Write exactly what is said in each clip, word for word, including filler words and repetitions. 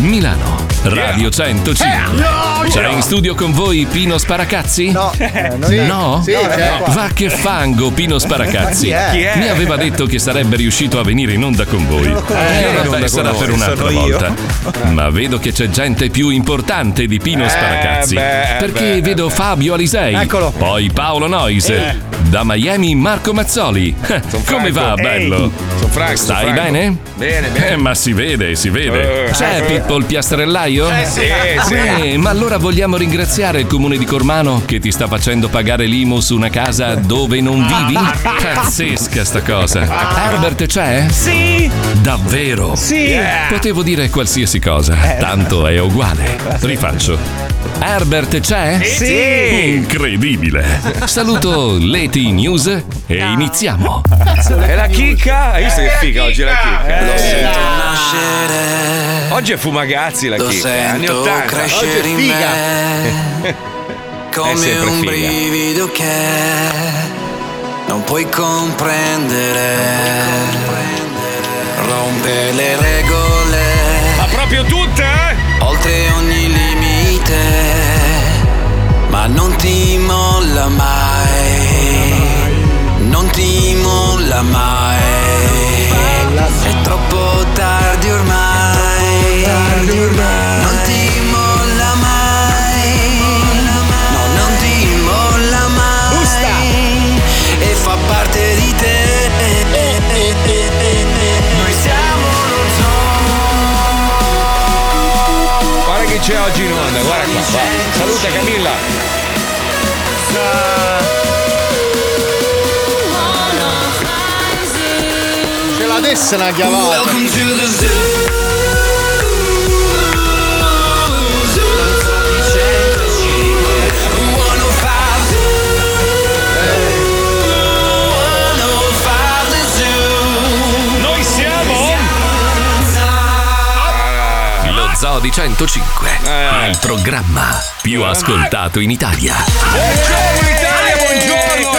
Milano, Radio centocinque. C'è in studio con voi Pino Sparacazzi? No, eh, non è. No? Sì, no? Va che fango Pino Sparacazzi. Chi è? Mi aveva detto che sarebbe riuscito a venire in onda con voi. Eh, eh, vabbè, sarà per un'altra volta. Ma vedo che c'è gente più importante di Pino eh, Sparacazzi. Beh, perché beh, vedo beh. Fabio Alisei. Eccolo. Poi Paolo Noise. Eh. Da Miami Marco Mazzoli. Sono Come franco. va, bello? Ehi, sono franco, Stai sono franco. bene? Bene, bene. Eh, ma si vede, si vede. Uh, C'è uh, Pippo il piastrellaio? Eh sì, eh, sì. Eh, ma allora vogliamo ringraziare il comune di Cormano che ti sta facendo pagare l'I M U su una casa dove non vivi? Pazzesca sta cosa. Herbert c'è? Sì. Davvero? Sì. Yeah. Potevo dire qualsiasi cosa, eh, tanto è uguale. Rifaccio. Albert c'è? Sì! Incredibile! Saluto Leti News e no. iniziamo! È la chicca! Hai visto che figa oggi è la chicca? Lo sento nascere. Oggi è Fumagazzi la chicca, anni ottanta. Oggi è figa! Come è sempre un brivido che non puoi comprendere. Rompe le regole. Ma proprio tutte? Oltre ogni limite. Ma non ti molla mai, non ti molla mai. È troppo tardi ormai, non ti molla mai, no, non ti molla mai. E fa parte di te. Noi siamo lo zoo. Guarda che c'è oggi in onda, guarda qua, qua. Saluta Camilla. Ce la desse una chiavata. Noi siamo lo Zoo di centocinque, eh. il programma più ascoltato in Italia. Buongiorno Italia, buongiorno.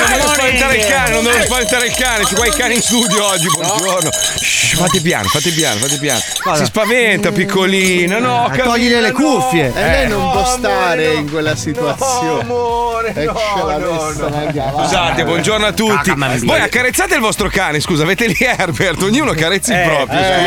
Non devo spaventare il cane, non devo spaventare il cane. Ci vuoi il cane in studio oggi, buongiorno. Shh, fate piano, fate piano, fate piano. Si spaventa piccolina, no? Camilla, toglile le cuffie. No. E lei non può stare no, no. in quella situazione. No, amore, no, no, no, no. Scusate, buongiorno a tutti. Voi accarezzate il vostro cane, scusa, avete lì Herbert, ognuno carezza il eh, proprio, scusa.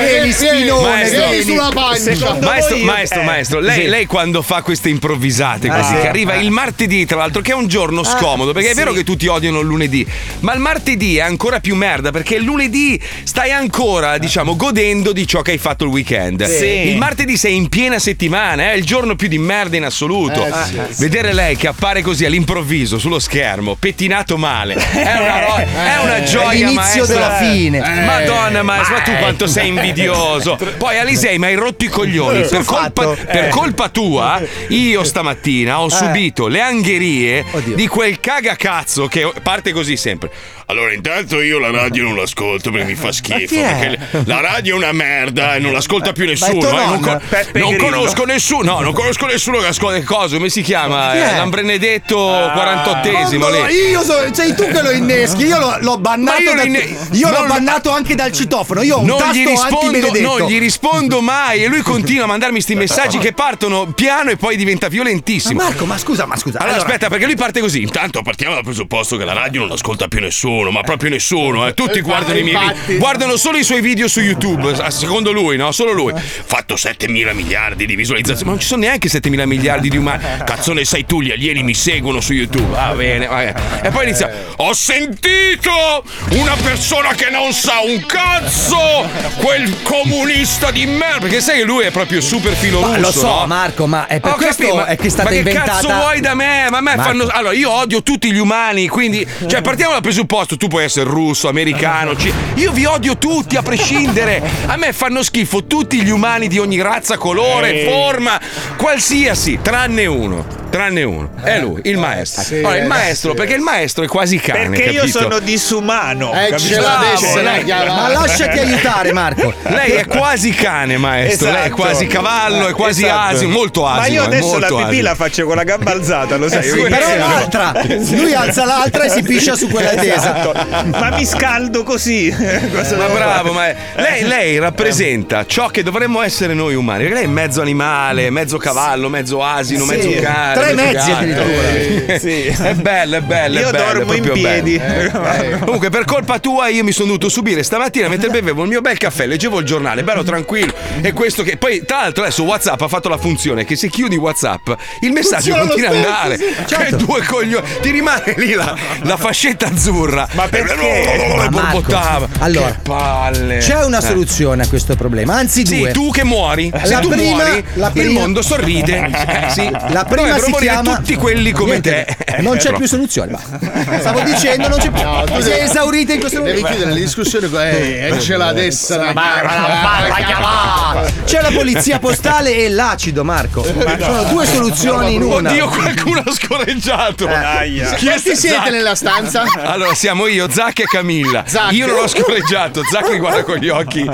Vieni, spinone, vieni sulla pancia. Maestro, maestro, maestro, lei quando fa queste improvvisate così, che arriva il martedì, tra l'altro, che è un giorno scomodo, perché è vero che tutti odiano il lunedì, ma il martedì è ancora più merda, perché il lunedì stai ancora, diciamo, godendo di ciò che hai fatto il weekend. Sì. Il martedì sei in piena settimana, è eh, il giorno più di merda in assoluto. Eh, sì, Vedere sì. lei che appare così all'improvviso sullo schermo, pettinato male, è una, ro- eh, è una gioia, maestro. L'inizio della fine. Eh. Madonna, maestro, ma tu quanto sei invidioso. Poi Alisei, ma hai rotto i coglioni. Per colpa, per colpa tua, io stamattina ho eh. subito le angherie Oddio. di quel cagacazzo che parte così sempre. Allora, intanto io la radio non l'ascolto perché mi fa schifo, perché la radio è una merda e non l'ascolta più nessuno. Eh, non, con- non conosco nessuno, no, non conosco nessuno che ascolta il coso, come si chiama? L'ambrenedetto quarantottesimo. Ah, io so, sei tu che lo inneschi, io l'ho, l'ho bannato. Io, da, inne- io l'ho bannato anche dal citofono. Io ho un non tasto gli rispondo, non gli rispondo mai, e lui continua a mandarmi sti messaggi che partono piano e poi diventa violentissimo. Ma Marco, ma scusa, ma scusa. Allora, allora aspetta, perché lui parte così. Intanto partiamo dal presupposto che la radio non ascolta più nessuno. Ma proprio nessuno, eh. Tutti guardano i miei video, guardano solo i suoi video su YouTube, secondo lui, no? Solo lui. Fatto sette mila miliardi di visualizzazioni, ma non ci sono neanche sette mila miliardi di umani. Cazzone, sai tu, gli alieni mi seguono su YouTube. Va ah, bene, va bene. E poi inizia: ho sentito una persona che non sa un cazzo, quel comunista di merda. Perché sai che lui è proprio super filorusso. Ma lo so, no? Marco, ma è per oh, questo capì, ma, è che è stata ma inventata. Ma che cazzo vuoi da me? Ma a me Marco. fanno. Allora, io odio tutti gli umani, quindi, cioè, partiamo dal presupposto. Tu puoi essere russo, americano, c- io vi odio tutti a prescindere. A me fanno schifo tutti gli umani di ogni razza, colore, Ehi. forma, qualsiasi, tranne uno. tranne uno, è lui, il maestro. Sì, allora, il maestro, sì. Perché il maestro è quasi cane. Perché capito? Io sono disumano. Eh, ce l'ha adesso, lei, ma lasciati aiutare, Marco. Lei è quasi cane, maestro. Esatto. Lei è quasi cavallo, è quasi esatto. asino, molto asino. Ma io adesso la pipì asino. la faccio con la gamba alzata, lo sai. Eh sì, però eh, l'altra, no. lui alza l'altra e si piscia su quella tesa. Esatto. Ma mi scaldo così. Cosa ma bravo, ma è... lei, lei rappresenta ciò che dovremmo essere noi umani. Perché lei è mezzo animale, mezzo cavallo, mezzo asino, sì. mezzo cane. Tre mezzo mezzi addirittura. Sì. È bello, è bello. Io è bello, dormo è in piedi. Eh, eh. Comunque, per colpa tua, io mi sono dovuto subire stamattina mentre bevevo il mio bel caffè, leggevo il giornale, bello tranquillo. E questo che poi, tra l'altro, adesso WhatsApp ha fatto la funzione che se chiudi WhatsApp il messaggio funziona, continua ad andare. Sì, certo. Cioè, due coglioni, ti rimane lì la, la fascetta azzurra. Ma perché? Ma Marco, allora, che palle. C'è una soluzione a questo problema, anzi due. Sì, tu che muori, se la tu prima, muori, la prima... il mondo sorride. Eh, sì. La prima si chiama tutti quelli come niente, te. Non c'è più soluzione. Va. Stavo dicendo, non c'è più. No, tu sei esaurita in questo momento. Devi chiudere la discussione con eh, ce l'ha adesso. C'è la polizia postale e l'acido, Marco. Sono due soluzioni in una. Oddio, qualcuno ha scorreggiato. Eh. Chi si siete nella stanza? Allora siamo io, Zac e Camilla. Zac. Io non l'ho scorreggiato. Zac mi guarda con gli occhi.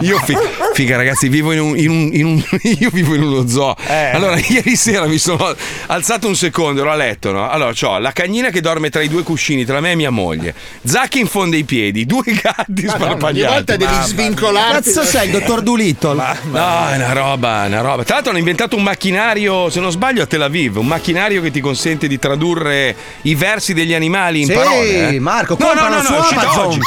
Io fi- figa ragazzi, vivo in un, in un, in un io vivo in uno zoo. Eh. Allora ieri sera mi sono alzato un secondo, ero a letto, no? Allora c'ho la cagnina che dorme tra i due cuscini, tra me e mia moglie. Zac in fondo ai piedi, due gatti ma sparpagliati. Ogni volta devi svincolarti. Cazzo sei il dottor Doolittle? Ma, no, è una roba, una roba. Tra l'altro hanno inventato un macchinario, se non sbaglio a Tel Aviv, un macchinario che ti consente di tradurre i versi degli animali in sì, parole. Sì, Marco, no, no, no, no, è uscito oggi.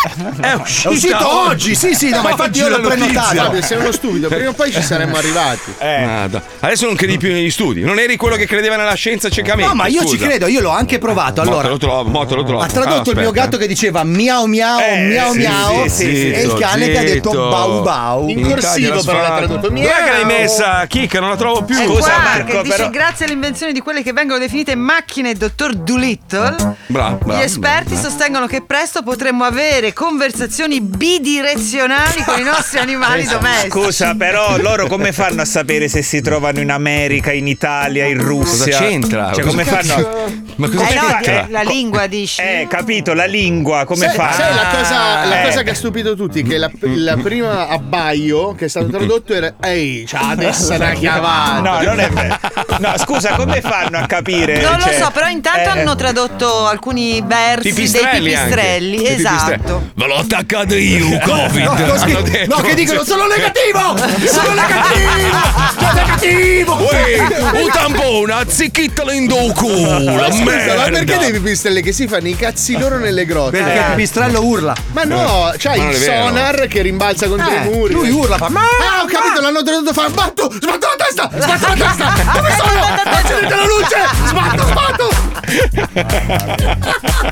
È uscito, è uscito oggi. oggi. Sì, sì, no, ma infatti io l'ho prenotato. Sei uno stupido, prima o poi ci saremmo arrivati. Eh. Nada. Adesso non credi più negli studi, non eri quello che credeva nella scienza ciecamente. No, ma io scusa. Ci credo, io l'ho anche provato. Allora, lo trovo, mo te lo trovo. Ha tradotto ah, il mio gatto che diceva miau miau, eh, miau sì, miau, sì, sì, sì, e zitto, il cane zitto. Che ha detto bau bau. In corsivo però l'ha tradotto. Dov'è che l'hai messa? Chicca, non la trovo più. Scusa Marco, dice grazie all'invenzione di quelle che vengono definite macchine dottor Doolittle, bra, bra, gli esperti bra, bra. sostengono che presto potremmo avere conversazioni bidirezionali con i nostri animali domestici. Scusa, però loro come fanno a sapere se si trovano in America, in Italia, in Russia? Cosa c'entra? Cioè, come cosa fanno? Ma cosa eh c'entra? No, la lingua dici? Eh, capito, la lingua come sai, fa? Sai la cosa, la eh. cosa che ha stupito tutti che la, la prima abbaio che è stato tradotto era ehi, c'ha adesso una chiavata. No, non è vero. No, scusa, come fanno a capire? Non cioè, lo so, però intanto eh. hanno tradotto alcuni versi pipistrelli dei pipistrelli, anche. Esatto. Ve l'ho attaccato io, Covid. No, no, hanno detto, no che dicono sono negativo! Sono negativo! Sono negativo! Uè, un tampone, azzicchittalo in do culo. Ma scusa, ma perché dei pipistrelli che si fanno i cazzi loro nelle grotte? Perché eh. il pipistrello urla. Ma no, c'hai il sonar che rimbalza contro eh. i muri. Lui urla, fa. Ma ah, ho capito, ma... l'hanno dovuto fare. Sbatto! Sbatto la testa! Sbatto la testa! Dove sono? Accendete la luce! Sbatto, sbatto!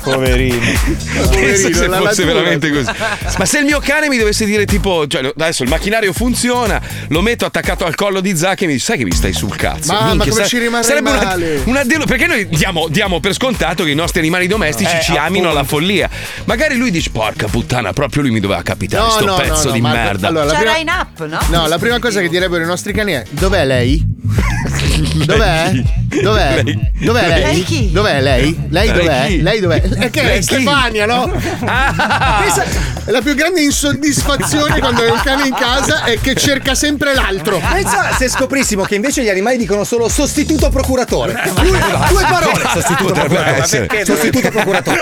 Poverino. Poverino, se fosse veramente così. Ma se il mio cane mi dovesse dire tipo, cioè, adesso il macchinario funziona, lo metto attaccato al collo di Zac e mi dice "Sai che mi stai sul cazzo?" Ma, ma come ci rimarrei male? Una, una, perché noi diamo, diamo per scontato che i nostri animali domestici eh, ci amino appunto. Alla follia. Magari lui dice "Porca puttana, proprio lui mi doveva capitare no, sto no, pezzo no, no, di Marco, merda." Allora, la prima, in app, no? No, la prima cosa che direbbero i nostri cani è "Dov'è lei?" Dov'è? Dov'è? Lei. Dov'è lei? Lei dov'è lei? Lei dov'è? Lei, lei dov'è? È che è Stefania, no? Ah. La più grande insoddisfazione quando hai un cane in casa è che cerca sempre l'altro. Pensa se scoprissimo che invece gli animali dicono solo sostituto procuratore. Due, due parole. Sostituto procuratore. Sostituto procuratore.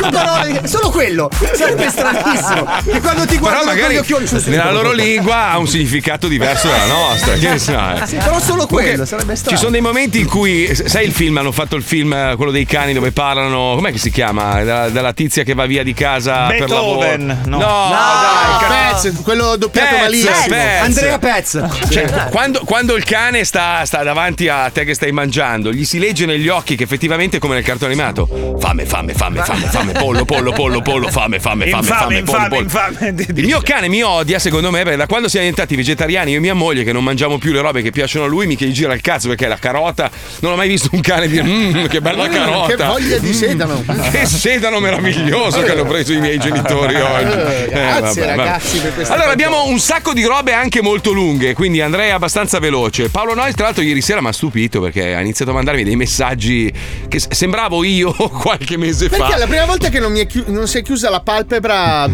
Due parole. Solo quello. Sarebbe stranissimo. Che quando ti guardano con gli occhioni sul nella loro lingua ha un significato diverso dalla nostra. Che ne sai? Sì, però solo quello. Sarebbe strano. Ci sono dei momenti in cui sai il film hanno fatto il film quello dei cani dove parlano com'è che si chiama dalla, dalla tizia che va via di casa Beethoven, per lavoro no no, no dai Pez quello doppiato malissimo Andrea Pez cioè, sì. quando, quando il cane sta, sta davanti a te che stai mangiando gli si legge negli occhi che effettivamente come nel cartone animato fame fame fame fame fame pollo pollo pollo pollo fame fame fame fame pollo pollo il mio cane mi odia secondo me perché da quando siamo diventati vegetariani io e mia moglie che non mangiamo più le robe che piacciono a lui mi che gli gira il cazzo perché la carota non ho mai visto un cane dire mmm, che bella carota, che voglia di sedano, mm, che sedano meraviglioso che hanno preso i miei genitori oggi. Eh, grazie eh, vabbè, ragazzi vabbè. per questa allora canzone. Abbiamo un sacco di robe anche molto lunghe, quindi andrei abbastanza veloce. Paolo Noise tra l'altro ieri sera mi ha stupito perché ha iniziato a mandarmi dei messaggi che sembravo io qualche mese perché fa, perché è la prima volta che non, mi è chi- non si è chiusa la palpebra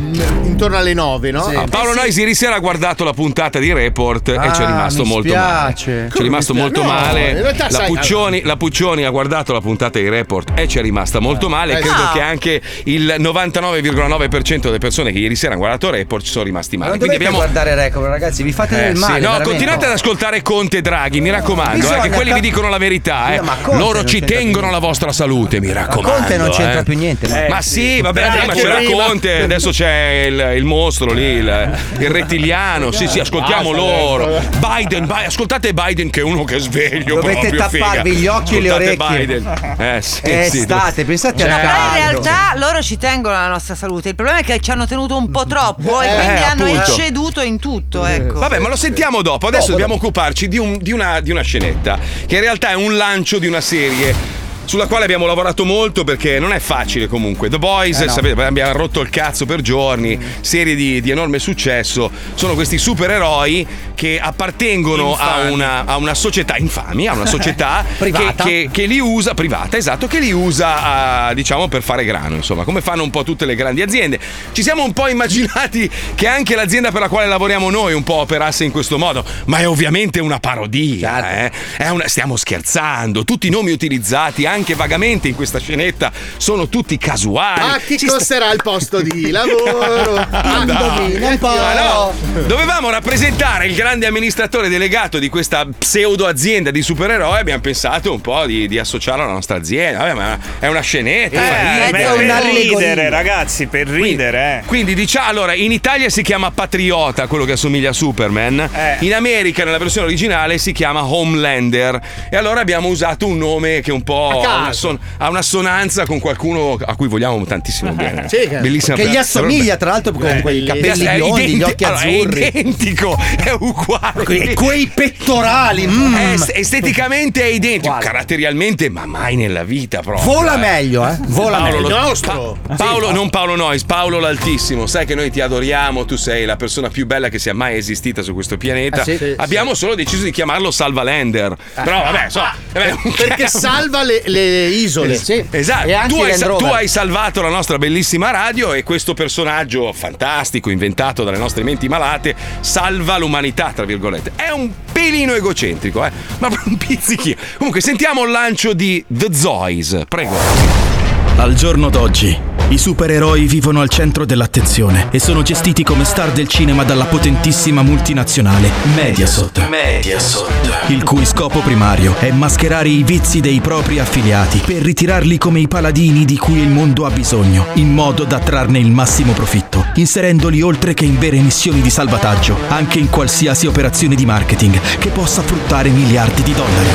intorno alle nove, no? Sì. Ah, Paolo Noise ieri sera ha guardato la puntata di Report ah, e ci è rimasto molto spiace. male. Ci è rimasto molto no, male. In realtà, la, sai, Puccioni, allora. la Puccioni ha guardato la puntata di Report e ci è rimasta molto male. Eh, Credo ah. che anche il novantanove virgola nove per cento delle persone che ieri sera hanno guardato Report ci sono rimasti male. Ma non dovete abbiamo... guardare Report, ragazzi, vi fate eh, del male. Sì. No, veramente. Continuate ad ascoltare Conte e Draghi, mi raccomando, eh, che quelli vi dicono la verità. Eh. No, loro ci tengono più. la vostra salute, mi raccomando. Ma Conte non c'entra eh. più niente. Eh, ma sì, sì, vabbè, prima c'era prima. Conte, adesso c'è il, il mostro lì, il, il rettiliano. Sì, sì, ascoltiamo loro. Biden, Biden, ascoltate Biden che è uno che è sveglio. Dovete tapparvi gli occhi e le orecchie. Biden. Eh, sì, è sì, estate, pensate cioè, a ma in realtà loro ci tengono alla nostra salute. Il problema è che ci hanno tenuto un po' troppo eh, e quindi appunto. hanno ecceduto in tutto. Ecco. Vabbè, ma lo sentiamo dopo. Adesso dopo, dobbiamo dopo. occuparci di, un, di, una, di una scenetta che in realtà è un lancio di una serie sulla quale abbiamo lavorato molto perché non è facile comunque. The Boys, eh no. sapete, abbiamo rotto il cazzo per giorni, serie di, di enorme successo. Sono questi supereroi che appartengono a una, a una società infami, a una società privata. Che, che, che li usa, privata, esatto, che li usa a, diciamo per fare grano, insomma, come fanno un po' tutte le grandi aziende. Ci siamo un po' immaginati che anche l'azienda per la quale lavoriamo noi un po' operasse in questo modo, ma è ovviamente una parodia. Certo. Eh? È una, stiamo scherzando, tutti i nomi utilizzati anche anche vagamente in questa scenetta sono tutti casuali. Ma chi ci costerà sta... il posto di lavoro? Ah, no. un po'. Ma no. Dovevamo rappresentare il grande amministratore delegato di questa pseudo azienda di supereroi e abbiamo pensato un po' di, di associarlo alla nostra azienda. Vabbè, ma è una scenetta. Eh, eh, per una ridere, ragazzi, per ridere. Quindi, eh. quindi diciamo, allora, in Italia si chiama Patriota, quello che assomiglia a Superman. Eh. In America, nella versione originale, si chiama Homelander. E allora abbiamo usato un nome che un po' ha una, son- una sonanza con qualcuno a cui vogliamo tantissimo bene. Sì, bellissima, che gli assomiglia tra l'altro con eh, quei capelli eh, biondi, identi- gli occhi allora, azzurri. È identico, è uguale. Que- quei pettorali, mm. Est- esteticamente è identico, uguale. Caratterialmente, ma mai nella vita proprio. Vola eh. meglio, eh? Vola Paolo, meglio. Nostro. Pa- Paolo, sì, non Paolo Noise, Paolo l'Altissimo. Sai che noi ti adoriamo, tu sei la persona più bella che sia mai esistita su questo pianeta. Eh, sì, Abbiamo sì. solo deciso di chiamarlo Salvalander. Eh. Però vabbè, so, vabbè perché salva le, le isole, sì. esatto. Tu hai, tu hai salvato la nostra bellissima radio e questo personaggio fantastico inventato dalle nostre menti malate salva l'umanità tra virgolette. È un pelino egocentrico, eh? Ma un pizzichino. Comunque sentiamo il lancio di The Zoys, prego. Al giorno d'oggi, i supereroi vivono al centro dell'attenzione e sono gestiti come star del cinema dalla potentissima multinazionale Mediaset, Mediaset, il cui scopo primario è mascherare i vizi dei propri affiliati per ritirarli come i paladini di cui il mondo ha bisogno, in modo da trarne il massimo profitto, inserendoli oltre che in vere missioni di salvataggio, anche in qualsiasi operazione di marketing che possa fruttare miliardi di dollari.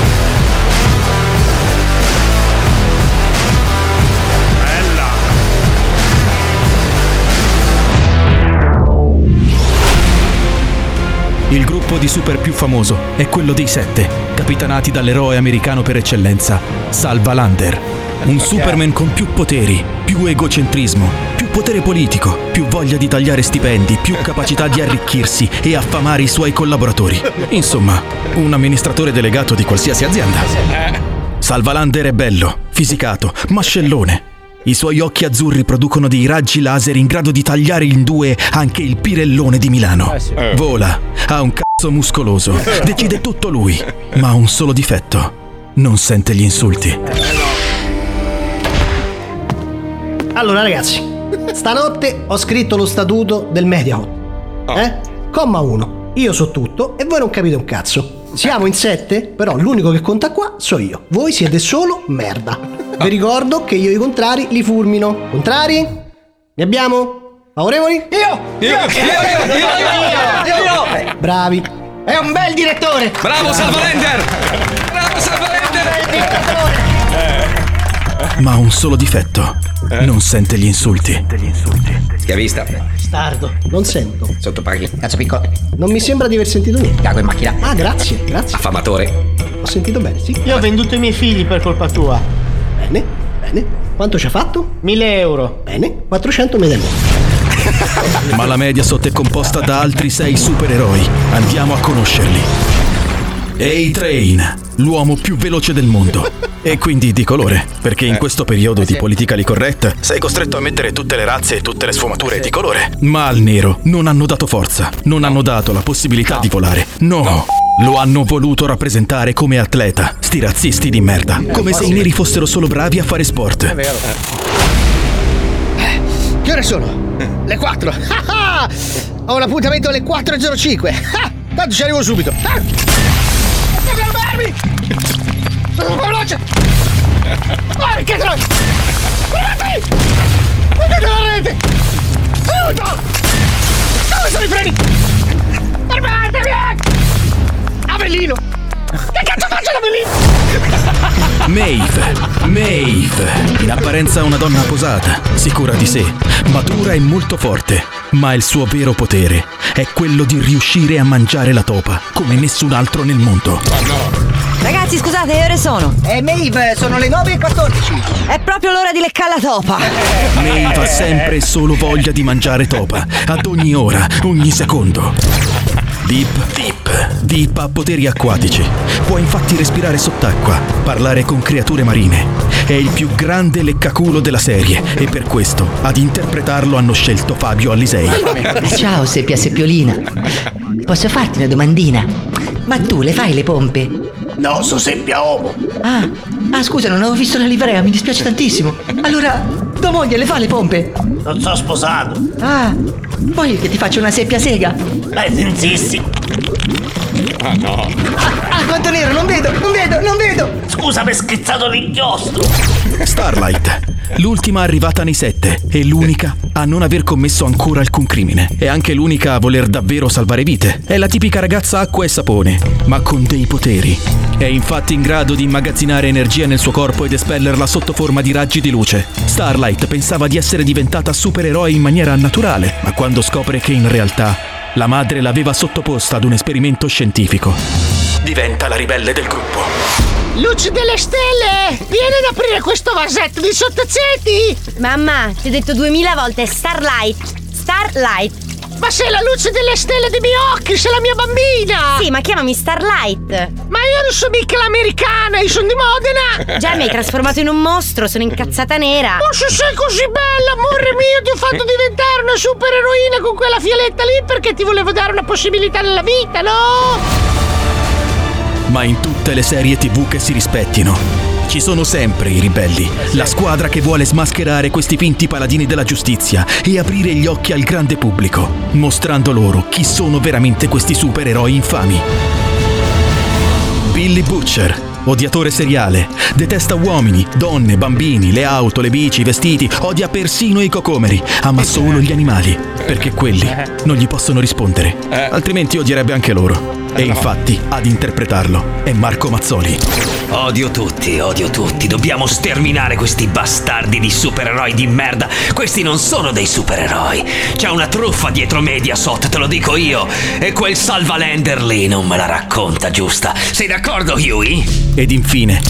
Il gruppo di super più famoso è quello dei Sette, capitanati dall'eroe americano per eccellenza, Salvalander. Un Superman con più poteri, più egocentrismo, più potere politico, più voglia di tagliare stipendi, più capacità di arricchirsi e affamare i suoi collaboratori. Insomma, un amministratore delegato di qualsiasi azienda. Salvalander è bello, fisicato, mascellone. I suoi occhi azzurri producono dei raggi laser in grado di tagliare in due anche il Pirellone di Milano. Vola, ha un cazzo muscoloso, decide tutto lui, ma ha un solo difetto: non sente gli insulti. Allora ragazzi, stanotte ho scritto lo statuto del Mediaset. Eh? Comma uno, io so tutto e voi non capite un cazzo. Siamo in sette, però l'unico che conta qua so io. Voi siete solo merda. Vi ricordo che io i contrari li fulmino. Contrari? Ne abbiamo? Favorevoli? Io! Io! Io! Io! Io! Io! io, io, io. Bravi. È un bel direttore. Bravo Salvalander! Bravo Salvalander! È un bel direttore. Ma ha un solo difetto. Non sente gli insulti. Schiavista. Stardo. Non sento. Sottopaghi. Cazzo piccolo. Non mi sembra di aver sentito niente. Cago in macchina. Ah, grazie, grazie. Affamatore. Ho sentito bene, sì? Io ho venduto i miei figli per colpa tua. Bene, bene. Quanto ci ha fatto? mille euro. Bene, quattrocentomila euro. Ma la Mediaset è composta da altri sei supereroi. Andiamo a conoscerli. A-Train, l'uomo più veloce del mondo. E quindi di colore, perché in questo periodo di politically correct sei costretto a mettere tutte le razze e tutte le sfumature di colore. Ma al nero non hanno dato forza, non hanno dato la possibilità di volare. No, lo hanno voluto rappresentare come atleta. Sti razzisti di merda. Come se i neri fossero solo bravi a fare sport. È vero. Che ore sono? Le quattro. Ah, ah! Ho un appuntamento alle quattro e zero cinque. Ah, tanto ci arrivo subito. Ah! Devi fermarmi! Sono veloce! Porca troia! Guardate! Guardate la rete! Aiuto! Dove sono i freni? Fermatevi! Avellino! Che cazzo faccio da Avellino? Maeve, Maeve, in apparenza una donna posata, sicura di sé, matura e molto forte, ma il suo vero potere è quello di riuscire a mangiare la topa come nessun altro nel mondo. Ragazzi, scusate, che ore sono? Eh, Maeve, sono le nove e quattordici. È proprio l'ora di leccare la topa. Maeve ha sempre e solo voglia di mangiare topa, ad ogni ora, ogni secondo. Deep, Deep, Deep ha poteri acquatici. Può infatti respirare sott'acqua, parlare con creature marine. È il più grande leccaculo della serie e per questo ad interpretarlo hanno scelto Fabio Alisei. Ciao Seppia Seppiolina, posso farti una domandina? Ma tu le fai le pompe? No, sono Seppia Uomo. Ah, ah scusa, non avevo visto la livrea, mi dispiace tantissimo. Allora... tua moglie le fa le pompe? Non sono sposato. Ah, vuoi che ti faccio una seppia sega? Beh, senzisti. Ah no. Ah, ah, quanto nero, non vedo, non vedo, non vedo. Scusa, mi è schizzato l'inchiostro. Starlight, l'ultima arrivata nei sette e l'unica a non aver commesso ancora alcun crimine. È anche l'unica a voler davvero salvare vite. È la tipica ragazza acqua e sapone, ma con dei poteri. È infatti in grado di immagazzinare energia nel suo corpo ed espellerla sotto forma di raggi di luce. Starlight pensava di essere diventata supereroe in maniera naturale, ma quando scopre che in realtà la madre l'aveva sottoposta ad un esperimento scientifico, diventa la ribelle del gruppo. Luci delle stelle, vieni ad aprire questo vasetto di sottaceti. Mamma, ti ho detto duemila volte Starlight, Starlight. Ma sei la luce delle stelle dei miei occhi, sei la mia bambina. Sì, ma chiamami Starlight. Ma io non sono mica l'americana, io sono di Modena. Già mi hai trasformato in un mostro, sono incazzata nera. Ma se sei così bella, amore mio, ti ho fatto diventare una supereroina con quella fialetta lì perché ti volevo dare una possibilità nella vita, no? Ma in tutte le serie tv che si rispettino ci sono sempre i ribelli, la squadra che vuole smascherare questi finti paladini della giustizia e aprire gli occhi al grande pubblico, mostrando loro chi sono veramente questi supereroi infami. Billy Butcher, odiatore seriale, detesta uomini, donne, bambini, le auto, le bici, i vestiti, odia persino i cocomeri, ama solo gli animali, perché quelli non gli possono rispondere, altrimenti odierebbe anche loro. E infatti ad interpretarlo è Marco Mazzoli. Odio tutti, odio tutti. Dobbiamo sterminare questi bastardi di supereroi di merda. Questi non sono dei supereroi. C'è una truffa dietro Mediaset, te lo dico io. E quel Salvalander lì non me la racconta giusta. Sei d'accordo, Hughie? Ed infine...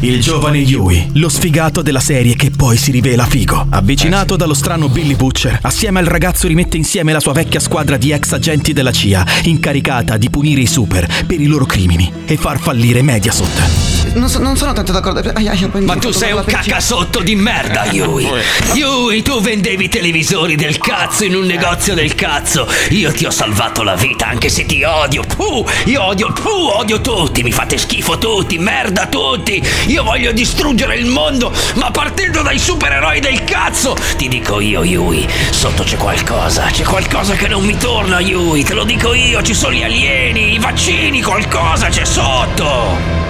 il giovane Hughie, lo sfigato della serie che poi si rivela figo. Avvicinato dallo strano Billy Butcher, assieme al ragazzo rimette insieme la sua vecchia squadra di ex agenti della C I A, incaricata di punire i super per i loro crimini e far fallire Mediaset. Non, so, non sono tanto d'accordo. Ai, ai, Ma tu sei un cacasotto di merda, Hughie. Hughie, tu vendevi televisori del cazzo in un negozio del cazzo. Io ti ho salvato la vita, anche se ti odio. Puh, io odio, puh, odio tutti. Mi fate schifo tutti, merda tutti. Io voglio distruggere il mondo, ma partendo dai supereroi del cazzo! Ti dico io, Hughie, sotto c'è qualcosa, c'è qualcosa che non mi torna, Hughie, te lo dico io, ci sono gli alieni, i vaccini, qualcosa c'è sotto!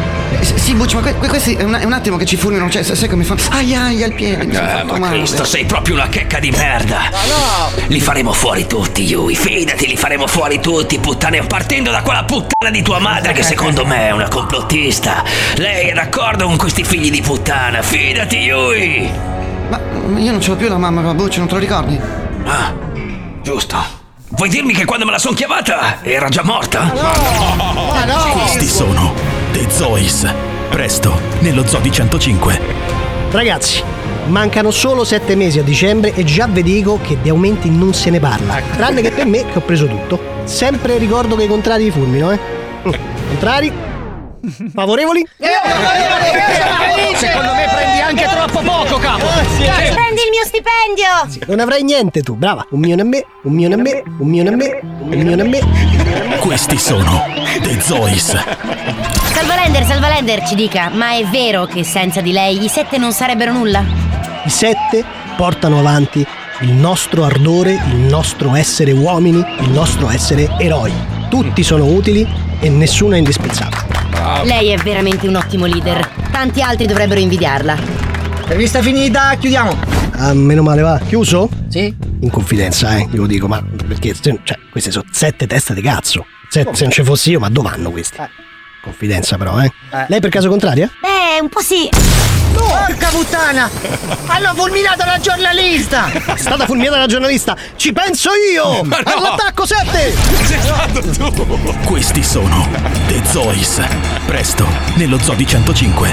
Sì, Bucci, ma que- questi è un, un attimo che ci fulminano, cioè, sai come fa? Ai ai al piede, mi eh, ma male. Cristo, sei proprio una checca di merda. No, no. Li faremo fuori tutti, Hughie, fidati, li faremo fuori tutti, puttane, partendo da quella puttana di tua madre che secondo me è una complottista. Lei è d'accordo con questi figli di puttana, fidati, Hughie. Ma io non ce l'ho più la mamma, Bucci, non te lo ricordi? Ah, giusto. Vuoi dirmi che quando me la son chiamata era già morta? Ma no, ma no. Questi sono The Zoys. Presto, nello Zoo di centocinque. Ragazzi, mancano solo sette mesi a dicembre e già vi dico che di aumenti non se ne parla. Tranne che per me, che ho preso tutto. Sempre ricordo che i contrari fulminano, eh? Contrari? Favorevoli? Secondo me prendi anche troppo poco, capo. Prendi il mio stipendio. Sì, non avrai niente tu, brava. Un milione a me, un milione a me, un milione a me, un milione a me. Questi sono The Zoys. Salvalander, Salvalander ci dica, ma è vero che senza di lei i sette non sarebbero nulla? I sette portano avanti il nostro ardore, il nostro essere uomini, il nostro essere eroi. Tutti sono utili e nessuno è indispensabile. Lei è veramente un ottimo leader. Tanti altri dovrebbero invidiarla. Rivista finita, chiudiamo. Ah, meno male va. Chiuso? Sì. In confidenza, eh, glielo dico, ma perché, cioè, queste sono sette teste di cazzo. Se, se non ci fossi io, ma dove vanno questi? Eh. Confidenza però, eh. eh. Lei per caso contraria? Beh, un po' sì. No. Porca puttana! Hanno fulminato la giornalista! È stata fulminata la giornallista! Ci penso io! No. All'attacco sette! Sei stato tu! Questi sono The Zoys. Presto, nello Zoo di centocinque.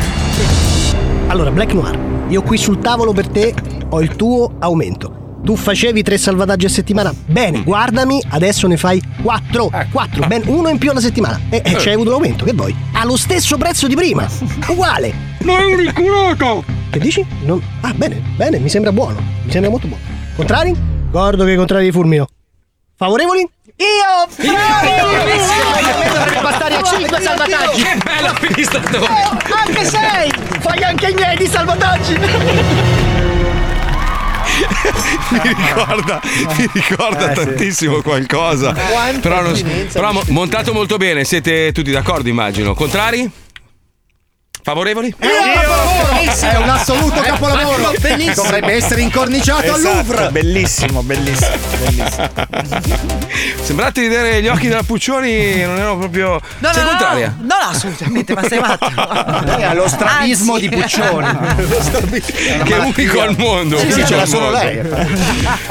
Allora, Black Noir, io qui sul tavolo per te ho il tuo aumento. Tu facevi tre salvataggi a settimana. Bene, guardami, adesso ne fai quattro. Quattro, ben uno in più alla settimana. E, e c'hai avuto l'aumento, che vuoi? Allo stesso prezzo di prima. Uguale. Ma è un inculato. Che dici? Non... Ah, bene, bene, mi sembra buono. Mi sembra molto buono. Contrari? Ricordo che i contrari di fulmino. Favorevoli? Io! Io! Dovrebbe bastare a cinque salvataggi. Che bella finista storia. Anche sei. Fai anche i miei di salvataggi. mi ricorda mi ricorda eh, tantissimo sì. qualcosa Quanta però, non, però mo, montato molto bene. Siete tutti d'accordo, immagino. Contrari? Favorevoli? È un, è un assoluto capolavoro, bellissimo. Dovrebbe essere incorniciato, esatto, al Louvre. Bellissimo, bellissimo, bellissimo. Sembrate vedere gli occhi della Puccioni, non ero proprio. No, sei no, contraria? No, no, assolutamente, ma sei matto. No, lo strabismo Anzi. di Puccioni. Che è unico al mondo. Sì, sì, ce l'ha solo lei.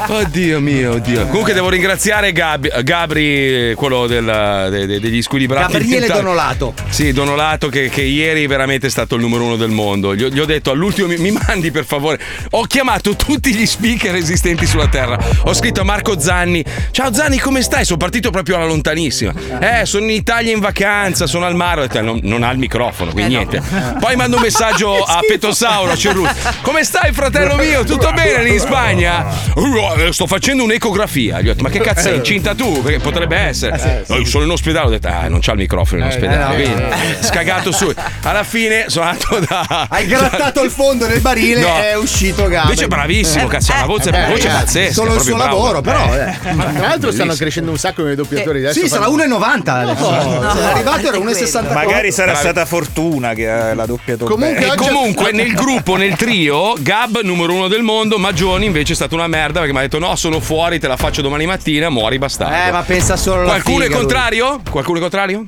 Oddio mio, oddio. Comunque devo ringraziare Gab- Gabri, quello del, de, de, degli squilibrati. Gabriele Donolato. Sì, Donolato che, che ieri veramente è stato il numero uno del mondo. Gli ho, gli ho detto all'ultimo, mi, mi mandi per favore. Ho chiamato tutti gli speaker esistenti sulla terra. Ho scritto a Marco Zanni: ciao Zanni, come stai? Sono partito proprio alla lontanissima. Eh, sono in Italia in vacanza, sono al mare. Non, non ha il microfono, quindi eh niente. No. Poi mando un messaggio a Petosauro, Cerruti: come stai, fratello mio? Tutto bene lì in Spagna? Uh, sto facendo un'ecografia. Gli ho detto: ma che cazzo sei incinta tu? Perché potrebbe essere. No, sono in ospedale, ho detto: ah, non c'ha il microfono in ospedale. Quindi, scagato su. Alla fine sono andato da. Hai grattato da... il fondo nel barile, no. È uscito Gabri. Invece bravissimo, eh, cazzo, la voce, eh, voce eh, pazzesca. Solo il suo bravo. lavoro, però. Eh. Ma tra l'altro stanno crescendo un sacco i doppiatori. Eh, sì, sarà uno e novanta. No, no, no, è arrivato era uno e sessantaquattro. Magari sarà bravi. stata fortuna che eh, la doppiatura. Comunque, e comunque nel gruppo, nel trio, Gab numero uno del mondo, Magioni invece è stata una merda perché mi ha detto no, sono fuori, te la faccio domani mattina, muori bastardo. Eh, ma pensa solo alla Qualcuno figa, è contrario? Lui. Qualcuno è contrario?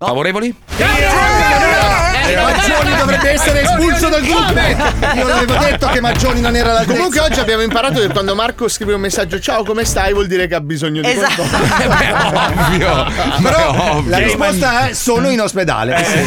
Oh. Favorevoli? Magioni dovrebbe essere espulso dal gruppo. Io avevo detto che Magioni non era la testa. Comunque oggi abbiamo imparato che quando Marco scrive un messaggio ciao come stai vuol dire che ha bisogno di esatto. qualcosa. Beh, ovvio. Però Beh, ovvio. La risposta è sono in ospedale. Eh.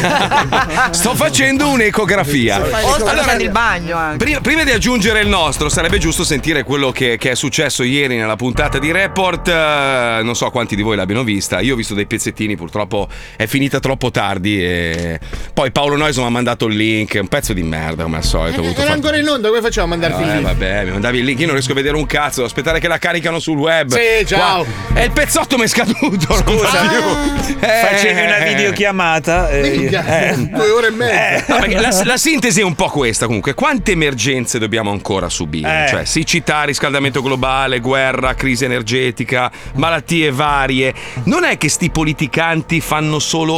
Sto facendo un'ecografia. Allora nel bagno anche. Prima di aggiungere il nostro sarebbe giusto sentire quello che, che è successo ieri nella puntata di Report. Non so quanti di voi l'abbiano vista. Io ho visto dei pezzettini, purtroppo è finita troppo tardi e poi Paolo Noise mi ha mandato il link, un pezzo di merda come al solito. Eh, era fatto... ancora in onda, come facciamo a mandarti no, il link? Eh, vabbè, mi mandavi il link, io non riesco a vedere un cazzo, devo aspettare che la caricano sul web. Sì, ciao. Qua... E il pezzotto mi è scaduto. Scusa, più. Eh, facevi una videochiamata. Eh, eh, due ore e mezza. Eh. No, la, la sintesi è un po' questa comunque. Quante emergenze dobbiamo ancora subire? Eh. Cioè, siccità, riscaldamento globale, guerra, crisi energetica, malattie varie. Non è che sti politicanti fanno solo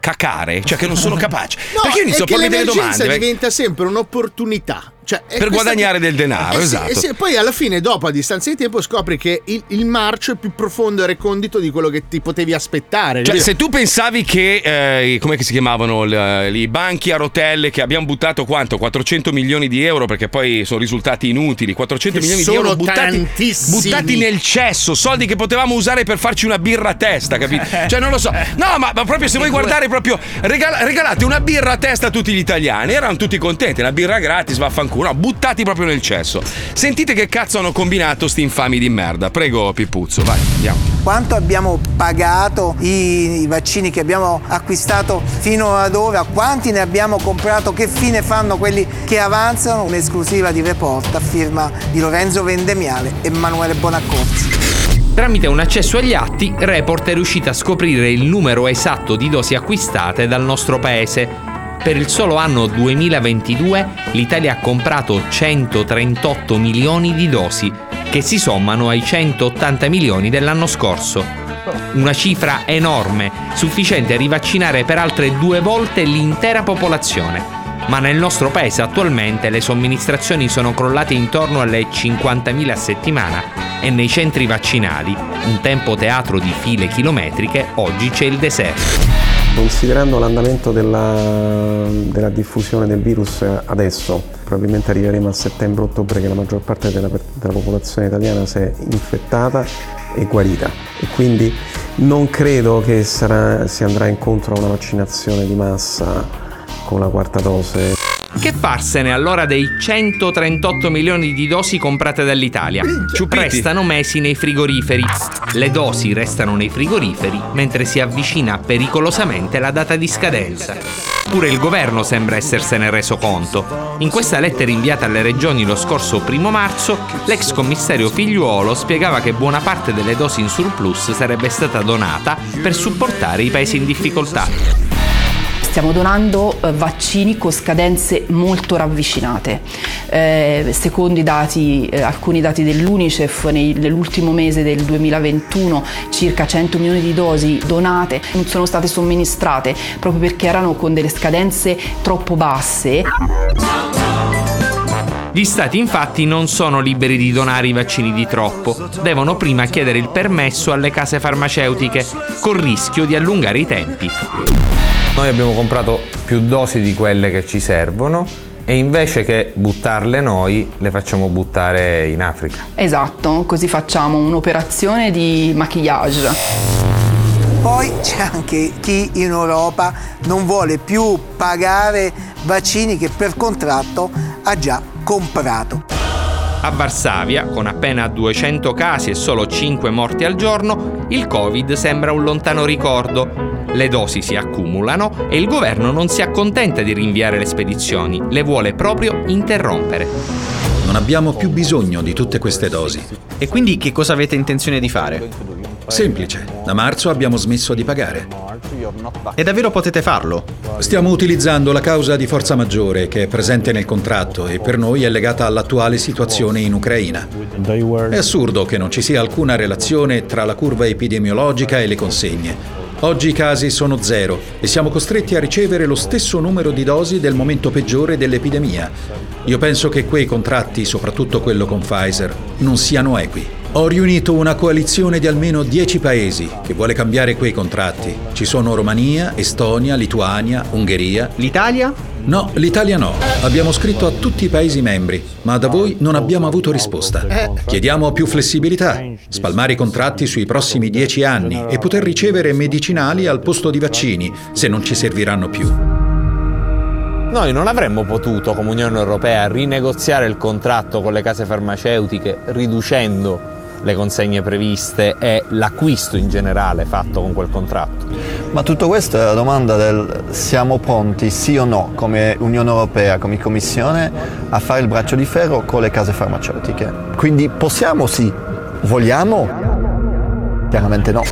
cacare, cioè che non sono capace. No, perché io inizio a porre delle domande. L'emergenza diventa sempre un'opportunità. Cioè, per guadagnare che... del denaro, eh, esatto. Sì, eh, sì. E poi alla fine, dopo, a distanza di tempo, scopri che il, il marcio è più profondo e recondito di quello che ti potevi aspettare. Cioè, se tu pensavi che, eh, come si chiamavano l, i banchi a rotelle che abbiamo buttato quanto? quattrocento milioni di euro, perché poi sono risultati inutili. quattrocento milioni di euro buttati, buttati nel cesso, soldi che potevamo usare per farci una birra a testa, capito? Cioè, non lo so. No, ma, ma proprio se vuoi guardare proprio, regala, regalate una birra a testa a tutti gli italiani. Erano tutti contenti, una birra gratis, vaffanculo. No, buttati proprio nel cesso. Sentite che cazzo hanno combinato sti infami di merda. Prego Pipuzzo, vai, andiamo. Quanto abbiamo pagato i, i vaccini che abbiamo acquistato fino ad ora? Quanti ne abbiamo comprato? Che fine fanno quelli che avanzano? Un'esclusiva di Report a firma di Lorenzo Vendemiale e Emanuele Bonaccorsi. Tramite un accesso agli atti, Report è riuscita a scoprire il numero esatto di dosi acquistate dal nostro paese. Per il solo anno duemilaventidue l'Italia ha comprato centotrentotto milioni di dosi, che si sommano ai centottanta milioni dell'anno scorso. Una cifra enorme, sufficiente a rivaccinare per altre due volte l'intera popolazione. Ma nel nostro paese attualmente le somministrazioni sono crollate intorno alle cinquantamila a settimana e nei centri vaccinali, un tempo teatro di file chilometriche, oggi c'è il deserto. Considerando l'andamento della, della diffusione del virus adesso, probabilmente arriveremo a settembre-ottobre che la maggior parte della, della popolazione italiana si è infettata e guarita, e quindi non credo che sarà, si andrà incontro a una vaccinazione di massa con la quarta dose. Che farsene allora dei centotrentotto milioni di dosi comprate dall'Italia? Ciupiti. Restano mesi nei frigoriferi. Le dosi restano nei frigoriferi mentre si avvicina pericolosamente la data di scadenza. Pure il governo sembra essersene reso conto. In questa lettera inviata alle regioni lo scorso primo marzo, l'ex commissario Figliuolo spiegava che buona parte delle dosi in surplus sarebbe stata donata per supportare i paesi in difficoltà. Stiamo donando vaccini con scadenze molto ravvicinate. Eh, secondo i dati, eh, alcuni dati dell'UNICEF, nei, nell'ultimo mese del duemilaventuno circa cento milioni di dosi donate non sono state somministrate proprio perché erano con delle scadenze troppo basse. Gli stati infatti non sono liberi di donare i vaccini di troppo, devono prima chiedere il permesso alle case farmaceutiche, col rischio di allungare i tempi. Noi abbiamo comprato più dosi di quelle che ci servono e invece che buttarle noi le facciamo buttare in Africa. Esatto, così facciamo un'operazione di maquillage. Poi c'è anche chi in Europa non vuole più pagare vaccini che per contratto ha già comprato. A Varsavia, con appena duecento casi e solo cinque morti al giorno, il Covid sembra un lontano ricordo. Le dosi si accumulano e il governo non si accontenta di rinviare le spedizioni, le vuole proprio interrompere. Non abbiamo più bisogno di tutte queste dosi. E quindi che cosa avete intenzione di fare? Semplice, da marzo abbiamo smesso di pagare. E davvero potete farlo? Stiamo utilizzando la causa di forza maggiore che è presente nel contratto e per noi è legata all'attuale situazione in Ucraina. È assurdo che non ci sia alcuna relazione tra la curva epidemiologica e le consegne. Oggi i casi sono zero e siamo costretti a ricevere lo stesso numero di dosi del momento peggiore dell'epidemia. Io penso che quei contratti, soprattutto quello con Pfizer, non siano equi. Ho riunito una coalizione di almeno dieci paesi che vuole cambiare quei contratti. Ci sono Romania, Estonia, Lituania, Ungheria. L'Italia? No, l'Italia no. Abbiamo scritto a tutti i paesi membri, ma da voi non abbiamo avuto risposta. Chiediamo più flessibilità, spalmare i contratti sui prossimi dieci anni e poter ricevere medicinali al posto di vaccini, se non ci serviranno più. Noi non avremmo potuto, come Unione Europea, rinegoziare il contratto con le case farmaceutiche, riducendo le consegne previste e l'acquisto in generale fatto con quel contratto. Ma tutto questo è la domanda del siamo pronti, sì o no, come Unione Europea, come Commissione, a fare il braccio di ferro con le case farmaceutiche. Quindi possiamo sì, vogliamo? Chiaramente no.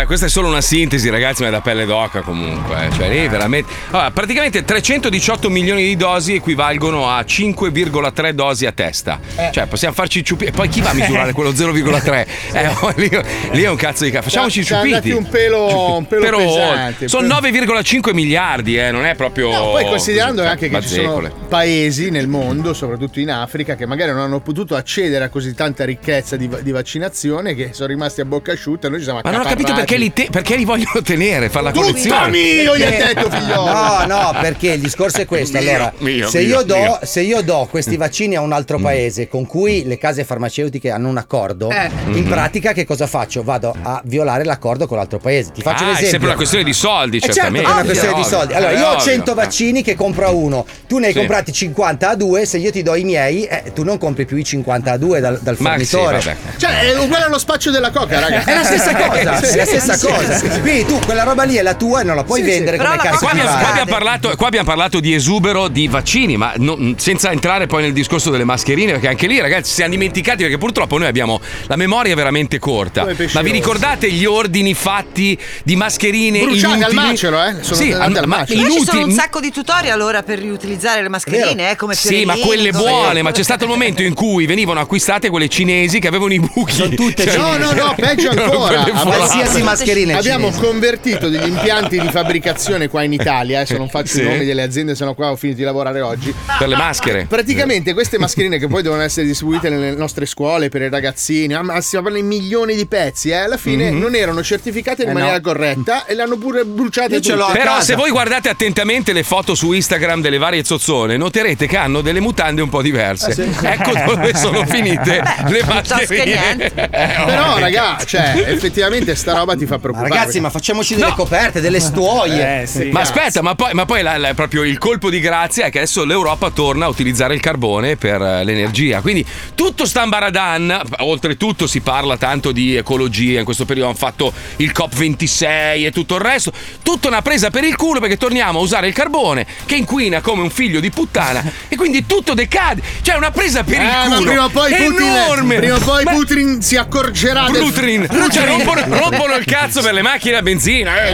vabbè, questa è solo una sintesi, ragazzi, ma è da pelle d'oca comunque. Cioè, lì veramente. Allora, praticamente trecentodiciotto milioni di dosi equivalgono a cinque virgola tre dosi a testa. Eh. Cioè, possiamo farci ciupire. E poi chi va a misurare quello zero virgola tre? Eh, oh, lì, lì è un cazzo di cazzo. Facciamoci ciupiti. Un pelo, ciupiti. Un pelo, pelo pesante. Sono nove virgola cinque miliardi, eh, non è proprio. No, poi considerando così, anche che bazzecole. Ci sono paesi nel mondo, soprattutto in Africa, che magari non hanno potuto accedere a così tanta ricchezza di, di vaccinazione, che sono rimasti a bocca asciutta. Noi ci siamo accaparrati. Ma non ho capito perché li, te- perché li vogliono tenere, far la collezione. Io gli ho detto, figliolo. No, no, perché il discorso è questo. Allora, mio, mio, se, io mio, do, mio. se io do questi vaccini a un altro paese con cui le case farmaceutiche hanno un accordo, eh. in mm-hmm. pratica che cosa faccio? Vado a violare l'accordo con l'altro paese. Ti faccio ah, un esempio. È sempre una questione di soldi, certamente. Certo, è una questione ovvio, di soldi. Allora, io ho cento vaccini che compro uno, tu ne hai sì. comprati cinquanta a due, se io ti do i miei, eh, tu non compri più i cinquanta a due dal, dal fornitore. Sì, cioè, è uguale allo spaccio della coca, raga. È la stessa cosa, sì, è la stessa sì, cosa. Sì, sì. Quindi tu quella roba lì è la tua e non la puoi sì, vendere sì. come cazzo. Qua, qua abbiamo parlato di esubero di vaccini, ma no, senza entrare poi nel discorso delle mascherine, perché anche lì, ragazzi, siamo dimenticati, perché purtroppo noi abbiamo la memoria veramente corta. Ma vi ricordate gli ordini fatti di mascherine bruciate inutili? Al macero, eh? Sono sì, al, al macero. Ci sono un sacco di tutorial ora per riutilizzare le mascherine, eh, come sì, ma quelle buone, ma c'è stato il momento in cui venivano acquistate quelle cinesi che avevano i buchi. Sono tutte cioè, no, no, no, peggio ancora. A qualsiasi mascherina abbiamo cinesi. Convertito degli impianti di fabbricazione qua in Italia, adesso non faccio sì. i nomi delle aziende, sennò qua ho finito di lavorare oggi. Per le maschere. Praticamente queste mascherine che poi devono essere distribuite nelle nostre scuole per i ragazzini, ma si parlano di milioni di pezzi, eh, alla fine mm-hmm. non erano certificate in eh maniera no. corretta e le hanno pure bruciate tutte. Però se voi guardate attentamente le foto su Instagram delle varie zozzone, noterete che hanno delle mutande un po' diverse. Ah, sì. Ecco dove sono finite beh, le mascherine. Eh, oh, però raga, cioè, effettivamente sta roba ti fa preoccupare. Ma ragazzi, ma facciamoci delle no. coperte, delle stuoie. Eh, sì, ma grazie. Aspetta, ma poi, ma poi la, la, proprio il colpo di grazia è che adesso l'Europa torna a utilizzare il carbone per l'energia. Quindi tutto sta in baradan. Oltretutto si parla tanto di ecologia. In questo periodo hanno fatto il COP ventisei e tutto il resto. Tutta una presa per il culo, perché torniamo a usare il carbone che inquina come un figlio di puttana e quindi tutto decade. Cioè una presa per eh, il culo. Ma prima o poi enorme. Putin, prima o poi ma... Putin si accorgerà. Putin, del... cioè, rompono, rompono il cazzo per le macchine a benzina. Eh,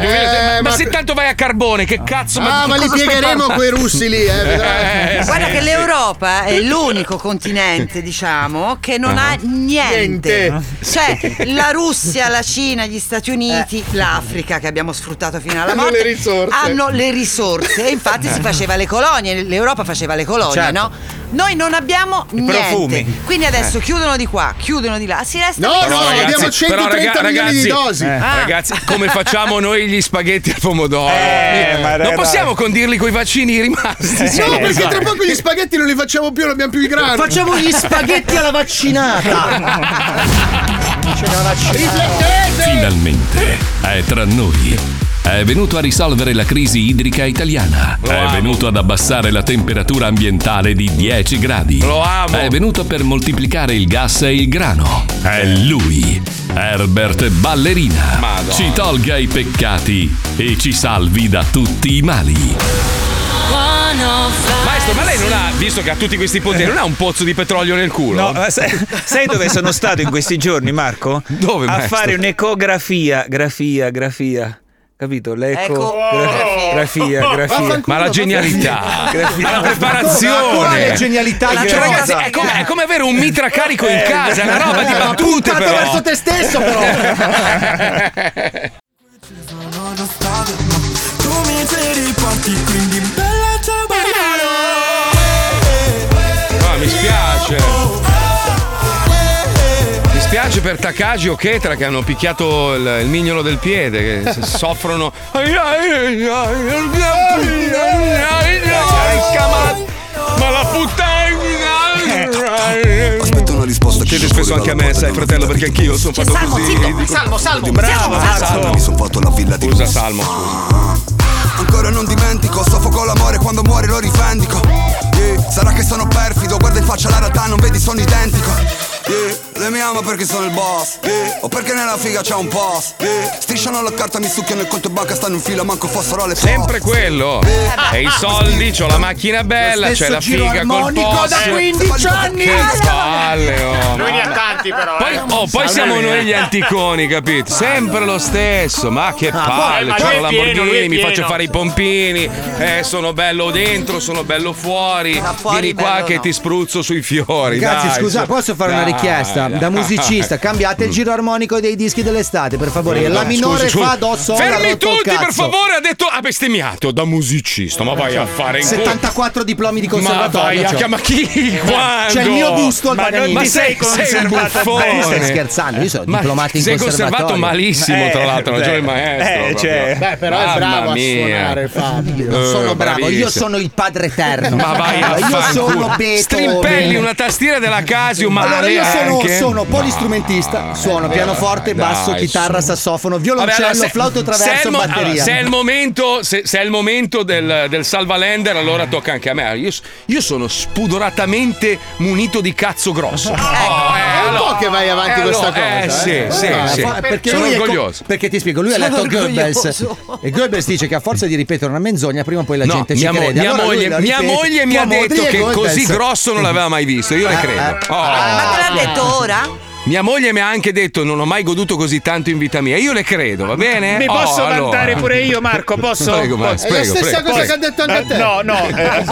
eh, ma, ma se tanto vai a carbone, che cazzo? Ma, ah, ma li piegheremo quei russi lì. Eh, eh, eh, guarda sì, che sì. l'Europa è l'unico continente, diciamo, che non uh-huh. ha niente. niente. Cioè la Russia, la Cina, gli Stati Uniti, eh. l'Africa che abbiamo sfruttato fino alla morte, hanno le risorse. Hanno le risorse. E infatti si faceva le colonie. L'Europa faceva le colonie, certo. no? Noi non abbiamo I niente profumi. Quindi adesso eh. chiudono di qua, chiudono di là, si resta. No, no, ragazzi, abbiamo centotrenta raga- milioni di dosi. Eh. Ah. Ragazzi, come facciamo noi gli spaghetti al pomodoro? Eh, non era... possiamo condirli coi vaccini rimasti. Eh, no, eh, perché esatto. tra poco gli spaghetti non li facciamo più, non abbiamo più i grani. Facciamo gli spaghetti alla vaccinata. Riflettete! Finalmente è tra noi. È venuto a risolvere la crisi idrica italiana. Lo è amo. Venuto ad abbassare la temperatura ambientale di dieci gradi. Lo amo. È venuto per moltiplicare il gas e il grano. È lui, Herbert Ballerina. Madonna. Ci tolga i peccati e ci salvi da tutti i mali. Maestro, ma lei non ha, visto che ha tutti questi poteri, non ha un pozzo di petrolio nel culo? No, sai, sai dove sono stato in questi giorni, Marco? Dove, maestro? A fare un'ecografia, grafia, grafia. Capito? L'eco, grafia, grafia, grafia. Ma la genialità, grafia. Ma la preparazione. Ma la genialità, la cioè, ragazzi, è come, è come avere un mitra carico in casa, è una roba di battute. Ma verso te stesso, però. Tu mi ci riporti, quindi bella ciao. Ah, mi spiace. Piace per Takagi o Ketra che hanno picchiato il, il mignolo del piede, che soffrono. Ma la puttana! Aspetta una risposta. Chiede spesso anche a me, sai, fratello, perché anch'io sono fatto Salmo, così. Dico, Salmo, Salmo, bravo, Salmo. Mi sono fatto la villa di. Scusa, Salmo. Ancora non dimentico, soffoco l'amore, quando muore lo rivendico. Yeah. Sarà che sono perfido, guarda in faccia la realtà, non vedi, sono identico. Yeah. Le mi ama perché sono il boss, eh. O perché nella figa c'è un boss, eh. Strisciano la carta, mi succhiano il conto e banca, stanno in fila, manco fossero alle poste. Sempre quello, eh. E i soldi, c'ho la macchina bella, c'è la figa col boss. Da quindici anni. Che palle, oh. Noi ne ha tanti però. Poi, eh. oh, poi siamo noi gli anticoni, capito? Sempre lo stesso, ma che palle. C'ho la Lamborghini, mi faccio fare i pompini, eh, sono bello dentro, sono bello fuori, fuori vieni qua che no. ti spruzzo sui fiori. Ragazzi, dai, scusa, posso fare dai, una richiesta dai, da musicista? Cambiate il giro armonico dei dischi dell'estate, per favore. La minore scusa, fa addosso. Fermi tutti, cazzo. Per favore, ha detto, ha bestemmiato da musicista. Ma vai a fare in settantaquattro diplomi di conservatorio. Ma vai a, ma chi? Quando? C'è il mio busto al Paganini. Ma sei conservato? Stai scherzando? Io sono ma diplomato in sei conservatorio. Sei conservato malissimo, eh, tra l'altro. Ha ragione il maestro. Eh, cioè, beh, però è bravo a suonare, Fabio. Non sono bravo, io sono il padre eterno. Ma vai a io sono Beethoven. Strimpelli una tastiera della Casio, ma allora io sono, sono polistrumentista, suono pianoforte, basso, dai, chitarra, su. Sassofono, violoncello, vabbè, allora, flauto traverso, batteria. Allora, se è il momento, se, se è il momento del, del Salvalander, allora tocca anche a me. Io, io sono spudoratamente munito di cazzo grosso. Ecco, oh, eh, è un po' che vai avanti eh, questa cosa. Eh, eh. Sì, eh. sì, eh, sì. Fa, perché sono orgoglioso. Co- perché ti spiego, lui sono ha letto Goebbels e Goebbels dice che a forza di ripetere una menzogna, prima o poi la no, gente ci mo- crede. Mia, allora moglie, mia moglie mi ha detto che così grosso non l'aveva mai visto. Io le credo. Oh. Ma te l'ha detto ora? Mia moglie mi ha anche detto non ho mai goduto così tanto in vita mia. Io le credo, va bene? Mi posso oh, vantare allora. Pure io, Marco? Posso? Prego, Max, è prego, la stessa prego, cosa prego. Che ha detto anche eh, te. No, no. Eh,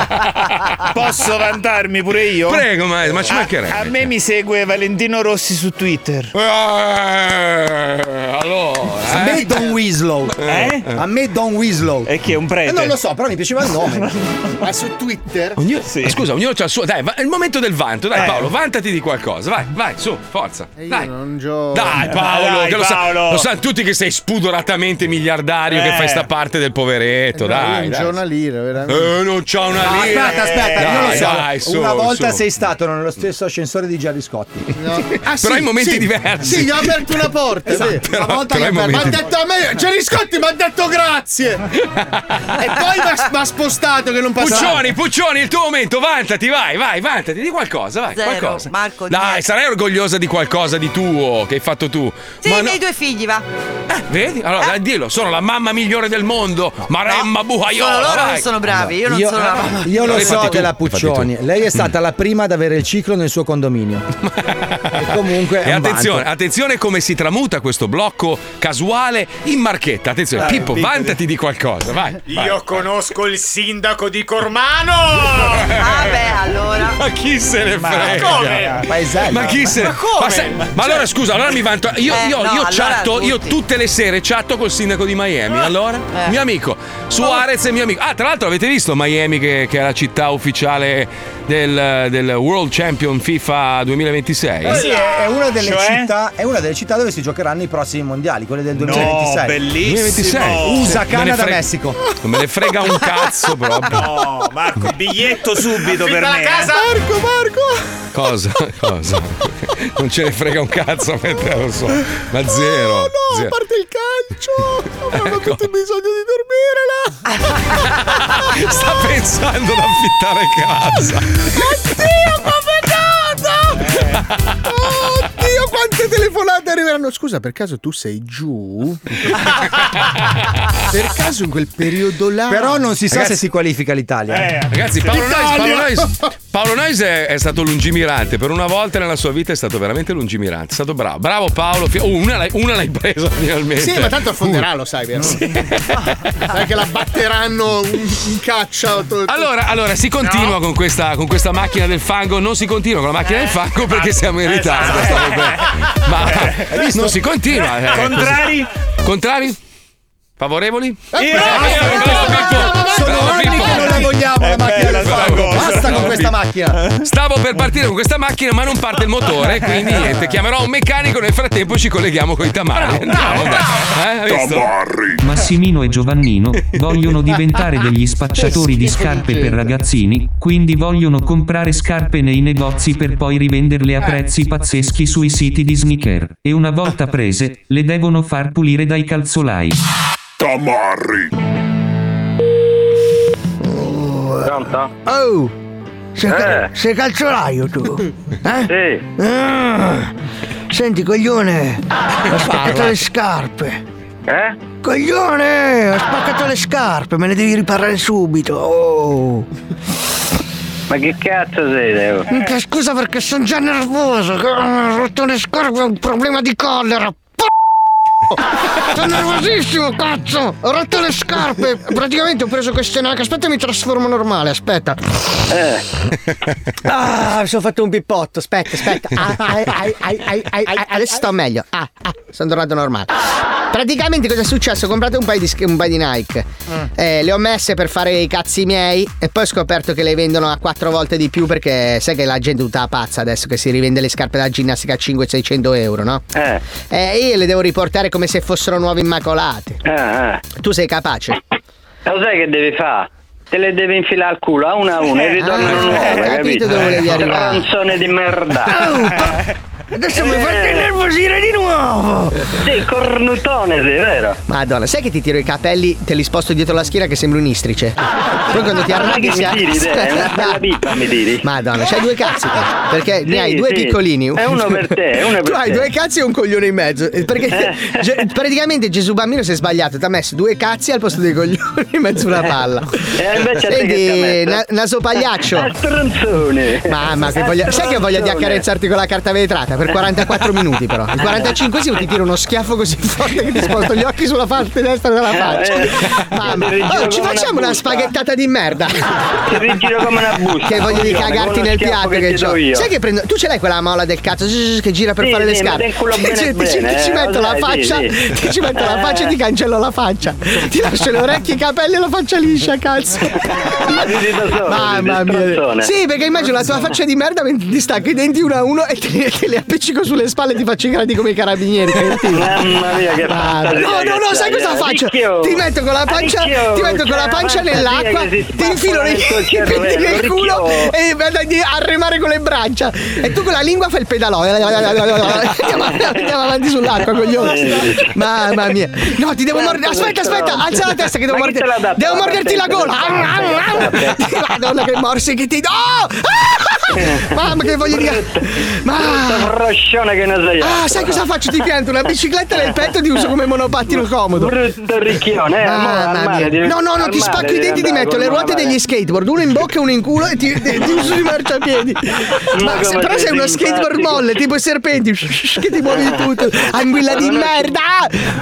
posso vantarmi pure io? Prego, ma, ma ci mancherebbe. A, a me mi segue Valentino Rossi su Twitter. Eh, allora. Eh? A me Don Winslow. Eh? A me Don Winslow. E che è un prete? Eh, non lo so, però mi piaceva il nome. Ma su Twitter? Ognuno, sì. Scusa, ognuno c'ha il suo. Dai, va, è il momento del vanto. Dai, eh. Paolo, vantati di qualcosa. Vai, vai, su, forza. Dai. Io non gioco. Dai Paolo, dai, dai, lo, Paolo. Sa, lo sanno tutti che sei spudoratamente miliardario eh. che fai sta parte del poveretto, eh, dai, dai. Non c'ho una lira, veramente. Eh, non c'ho una no, lira. Aspetta, aspetta, eh, io dai, lo so. Dai, su, una volta su. Sei stato nello stesso ascensore di Gianni Scotti. No. Ah, sì, però in momenti sì, diversi. Sì, gli ho aperto una porta, esatto, sì. Però, una volta che mi ha aperto, detto a me Gianni Scotti mi ha detto grazie. E poi mi ha spostato che non passava. Puccioni, Puccioni, il tuo momento, vantati, vai, vai, vantati di qualcosa, vai, zero, qualcosa. Marco, dai, sarai orgogliosa di qualcosa. Cosa di tuo che hai fatto tu? Sì, ma i miei no... due figli, va. Eh, vedi? Allora, eh? Dillo, sono la mamma migliore del mondo. Maremma no. Buhaiola. Sono loro vai. Non sono bravi, io non io, sono la mamma. Io lo so della Puccioni. Lei è stata mm. la prima ad avere il ciclo nel suo condominio. E comunque. E attenzione, attenzione come si tramuta questo blocco casuale in marchetta. Attenzione, vai, Pippo, Pippo, vantati di qualcosa, vai. Io vai. Conosco il sindaco di Cormano. Ah, beh, allora. Ma chi se ne frega? Ma come? Paesello, ma chi se ne frega? Ma cioè, allora scusa, allora mi vanto. Io, eh, io, no, io chatto, allora io tutte le sere chatto col sindaco di Miami. Allora, eh. mio amico Suarez è mio amico. Ah, tra l'altro avete visto Miami che, che è la città ufficiale del, del World Champion FIFA duemilaventisei? Eh sì, è una delle cioè? città, è una delle città dove si giocheranno i prossimi mondiali, quelle del duemilaventisei. No, bellissimo. duemilaventisei. U S A, Canada, frega, Messico. Non me ne frega un cazzo proprio. No, Marco, biglietto subito per me. Casa. Marco, Marco. Cosa? Cosa? Non ce ne frega un cazzo, lo so. Ma zero. Oh, no, zero. A parte il calcio. Abbiamo ecco. tutti bisogno di dormire là. Sta pensando ad affittare casa. Oddio, ma peccato! Eh. Oddio, quante telefonate arriveranno. Scusa, per caso tu sei giù? Per caso in quel periodo là. Però non si sa ragazzi, se si qualifica l'Italia. Eh, ragazzi, Paolo Noise, Paolo Noise. Paolo Noise è, è stato lungimirante, per una volta nella sua vita è stato veramente lungimirante, è stato bravo, bravo Paolo, oh, una, l'hai, una l'hai presa finalmente. Sì, ma tanto affonderà, uh. lo sai, vero? Sì. Sai che la batteranno in caccia. Allora, allora si continua no. con, questa, con questa macchina del fango, non si continua con la macchina eh. del fango perché siamo in ritardo. Eh. Ma eh. non si continua. Eh. Contrari? Contrari? Favorevoli? Eh, eh, eh, non la vogliamo la macchina del fango. Basta con questa macchina. Stavo per partire con questa macchina, ma non parte il motore, quindi niente. Chiamerò un meccanico. Nel frattempo ci colleghiamo con i tamari. Bravo, bravo. Eh, visto? Massimino e Giovannino vogliono diventare degli spacciatori di scarpe per ragazzini, quindi vogliono comprare scarpe nei negozi per poi rivenderle a prezzi pazzeschi sui siti di sneaker. E una volta prese, le devono far pulire dai calzolai. Tamarri. Pronto? Oh! Sei, eh. sei calzolaio tu? Eh? Sì. Ah. Senti, coglione, ho spaccato le scarpe. Eh? Coglione, ho spaccato le scarpe, me ne devi riparare subito. Oh. Ma che cazzo sei, Leo? Scusa perché sono già nervoso. Ho rotto le scarpe, ho un problema di collera. Sono nervosissimo, cazzo! Ho rotto le scarpe! Praticamente ho preso queste nacche. Aspetta, mi trasformo normale, aspetta. Eh. Ah, mi sono fatto un pippotto, aspetta, aspetta. Ah, ah, ah, ah, ah, ah, ah. Adesso sto meglio. Ah, ah, sono tornato normale. Praticamente cosa è successo? Ho comprato un paio di, un paio di Nike. Eh, le ho messe per fare i cazzi miei e poi ho scoperto che le vendono a quattro volte di più, perché sai che la gente è tutta pazza adesso che si rivende le scarpe da ginnastica a cinquecento-seicento euro, no? Eh. Eh, io le devo riportare come se fossero nuove immacolate. Ah, ah. Tu sei capace? Lo sai che devi fare? Te le devi infilare al culo a una a una e ritornano ah, nuove, capito? capito dove volevi arrivare? Canzone di merda. Oh. Adesso eh. mi fate nervosire di nuovo! Sei cornutone, sei vero? Madonna, sai che ti tiro i capelli, te li sposto dietro la schiena che sembri un istrice. Poi quando ti arrabbi si tiri, è una bella pipa, mi tiri. Madonna, c'hai due cazzi te, perché sì, ne hai due sì. piccolini. È uno per te, uno per te. Tu hai due cazzi e un coglione in mezzo. Perché eh. ge- praticamente Gesù Bambino si è sbagliato, ti ha messo due cazzi al posto dei coglioni in mezzo a una palla. E invece Senti, na- naso pagliaccio. È stronzone. Mamma, che voglia. Sai che ho voglia di accarezzarti con la carta vetrata? Per quarantaquattro minuti però. Il quarantacinquesimo ti tiro uno schiaffo così forte che ti sposto gli occhi sulla parte destra della faccia. Mamma, oh, ci facciamo una, una spaghettata di merda. Ti rigiro come una busta. Che voglio di cagarti nel piatto che, che c'ho io. Sai che prendo. Tu ce l'hai quella mola del cazzo che gira per sì, fare sì, le scarpe? Ti ci metto la faccia, ti ci metto la faccia e ti cancello la faccia. Ti lascio le orecchie, i capelli e la faccia liscia, cazzo. Mamma mia. Sì, perché immagino la tua faccia di merda mentre ti stacco i denti uno a uno e te le appiccico sulle spalle e ti faccio i gradi come i carabinieri. Mamma mia, che palle! No, no, no, sai cosa faccio? Ricchio, ti metto con la pancia, ricchio, ti metto con la pancia nell'acqua, ti infilo nel i nel culo e vado a remare con le braccia. E tu con la lingua fai il pedalò. Andiamo, andiamo avanti sull'acqua, coglione. Mamma mia. No, ti devo mordere. Aspetta, aspetta, alza la testa che devo morderti. Devo morderti la gola. Madonna, che morsi che ti do! Mamma, che voglio dire. Ma roscione che non sei. Ah, sai cosa faccio? Ti pianto una bicicletta nel petto e ti uso come monopattino comodo. Brutto ricchione, eh, ah, mare, devi... No, no, no, ti spacco i denti, ti metto le ruote degli skateboard, uno in bocca e uno in culo, e ti, ti uso i marciapiedi. Ma, Ma se, però sei uno skateboard molle, tipo i serpenti, che ti muovi tutto. Anguilla di merda!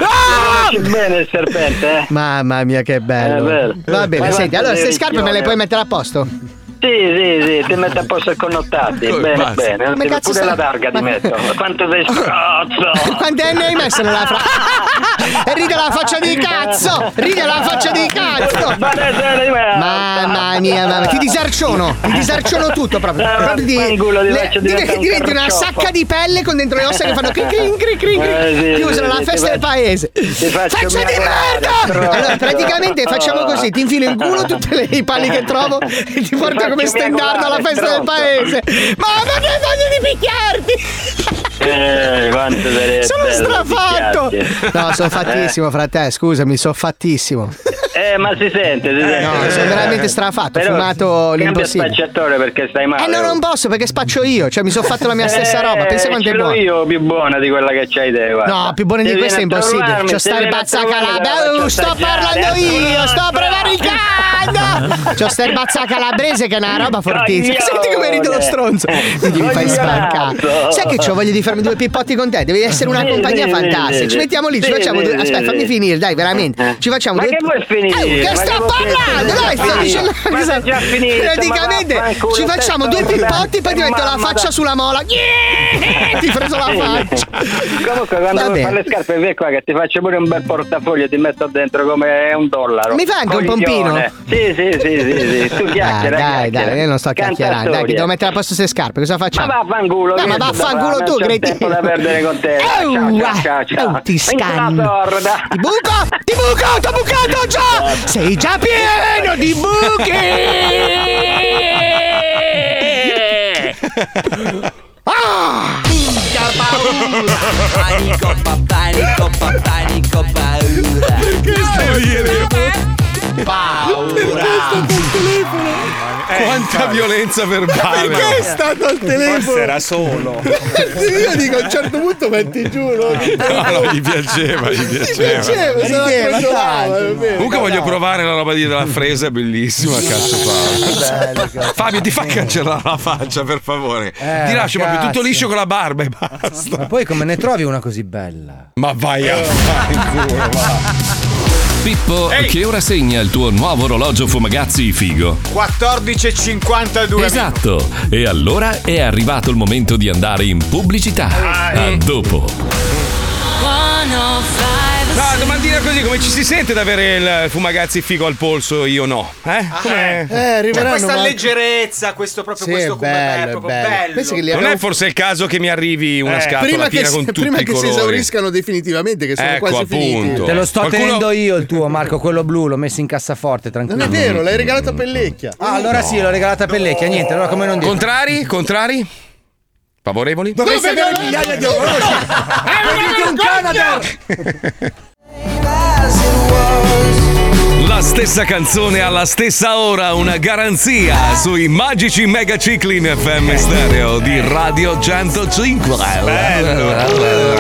Ah! Bene il serpente, eh. Mamma mia, che bello. bello. Va bene, Ma senti, allora queste scarpe me le puoi mettere a posto? Sì, sì, sì, ti metto a posto il connottato. Bene, basta. bene. Ma pure sei... la targa ti metto. Quanto sei strozzo! Quante ne hai messo nella fra? E ride la faccia di cazzo! Ride la faccia di cazzo! Mamma mia, mamma. Ti disarciono! Ti disarciono tutto proprio. proprio di, le, diventi diventi un una sacca di pelle con dentro le ossa che fanno crin crin crin crin. Eh, sì, chiusano sì, la festa del paese. Faccia di merda! Allora, praticamente facciamo così: ti infilo in culo tutti i pali che trovo e ti porto come stendardo alla festa del paese. Mamma, che voglio di picchiarti! Eh, quanto sono strafatto! No, sono fattissimo, eh. frate, scusami, sono fattissimo. Eh, ma si sente, si sente. No, sono veramente strafatto, ho fumato l'impossibile. Cambia spacciatore perché stai male. Eh, no, non posso perché spaccio io, cioè mi sono fatto la mia stessa eh, roba, pensa quanto è buona. Io più buona di quella che c'hai te, guarda. No, più buona di questa è impossibile. C'ho sta ribazzacalabrese, sto parlando io, sto prevaricando! C'ho sta ribazzacalabrese che è una roba fortissima. Senti come ride lo stronzo. Quindi mi fai spaccare. Sai che c'ho voglia di farmi due pippotti con te, devi essere una compagnia fantastica. Ci mettiamo lì, ci facciamo due... Aspetta, fammi finire, dai, veramente. Ci facciamo due... Eh, che sto parlando? Dai, sto dicendo praticamente ci facciamo due pippotti, poi ti metto la faccia sulla mola. Yeah! Ti preso la faccia. Comunque quando vuoi fare le scarpe vieni qua che ti faccio pure un bel portafoglio, ti metto dentro come un dollaro. Mi fai anche un pompino? Sì, sì, sì, sì, sì. Tu chiacchiera. Dai, dai, io non sto chiacchierando. Dai, che devo mettere a posto queste scarpe, cosa facciamo? Ma vaffanculo. No, ma vaffanculo tu, credi? Non ho tempo da perdere con te. Ciao, ciao. Ti scanno. Ti buco, ti buco, t'ho bucato già. Sei già pieno di buchi! Ah! Minchia paura! Panico, panico, panico, paura! Che stai a dire? paura. Eh, Quanta infatti. violenza verbale! Perché è stato al telefono? Forse era solo. Io dico, a un certo punto metti giù. No, no, gli piaceva, gli piaceva. Gli piaceva, piaceva Comunque voglio no. provare la roba di della fresa, è bellissima. Cazzo, Paolo. Bello, Fabio, ti fa cancellare la faccia, per favore. Eh, ti lascio proprio tutto liscio con la barba e basta. Ma poi come ne trovi una così bella? Ma vai a fare va. Pippo, hey. Che ora segna il tuo nuovo orologio Fumagazzi figo? quattordici e cinquantadue. Esatto, e allora è arrivato il momento di andare in pubblicità. Ah, eh. A dopo. No, domandina così, come ci si sente ad avere il Fumagazzi figo al polso? Io no. Eh? Come? Eh, c'è questa leggerezza, questo proprio sì, questo bello, è proprio bello. bello. Pensi che li abbiamo... Non è forse il caso che mi arrivi una eh, scatola prima piena che, con tutti i colori? Prima che si esauriscano definitivamente, che sono ecco, quasi appunto. finiti. Te lo sto Qualcuno... tenendo io il tuo, Marco, quello blu, l'ho messo in cassaforte, tranquillo. Non è vero, l'hai regalato a Pellecchia. Ah, allora no. sì, l'ho regalata a Pellecchia, niente, allora come non dire. Contrari? Contrari? Favorevoli? Dovresti avere migliaia di orologi. È un Canada! La stessa canzone alla stessa ora, una garanzia sui magici mega cicli in F M stereo di Radio centocinque. Bello.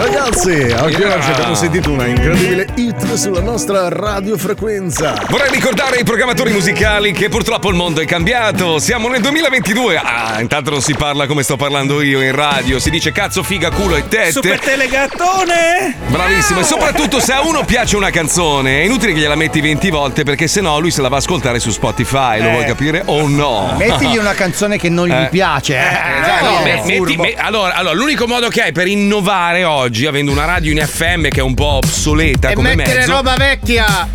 Ragazzi, anche oggi abbiamo sentito una incredibile hit sulla nostra radiofrequenza. Vorrei ricordare ai programmatori musicali che purtroppo il mondo è cambiato. Siamo nel duemilaventidue. Ah, intanto non si parla come sto parlando io in radio. Si dice cazzo, figa, culo e tette. Super telegattone. Bravissimo. E soprattutto se a uno piace una canzone è inutile che gliela metti venti volte, perché sennò lui se la va a ascoltare su Spotify, eh. lo vuoi capire o no? Mettigli una canzone che non gli eh. piace. Eh. Eh, no, no, me, metti, me, allora, allora, l'unico modo che hai per innovare oggi, avendo una radio in F M che è un po' obsoleta e come mettere mezzo, roba vecchia.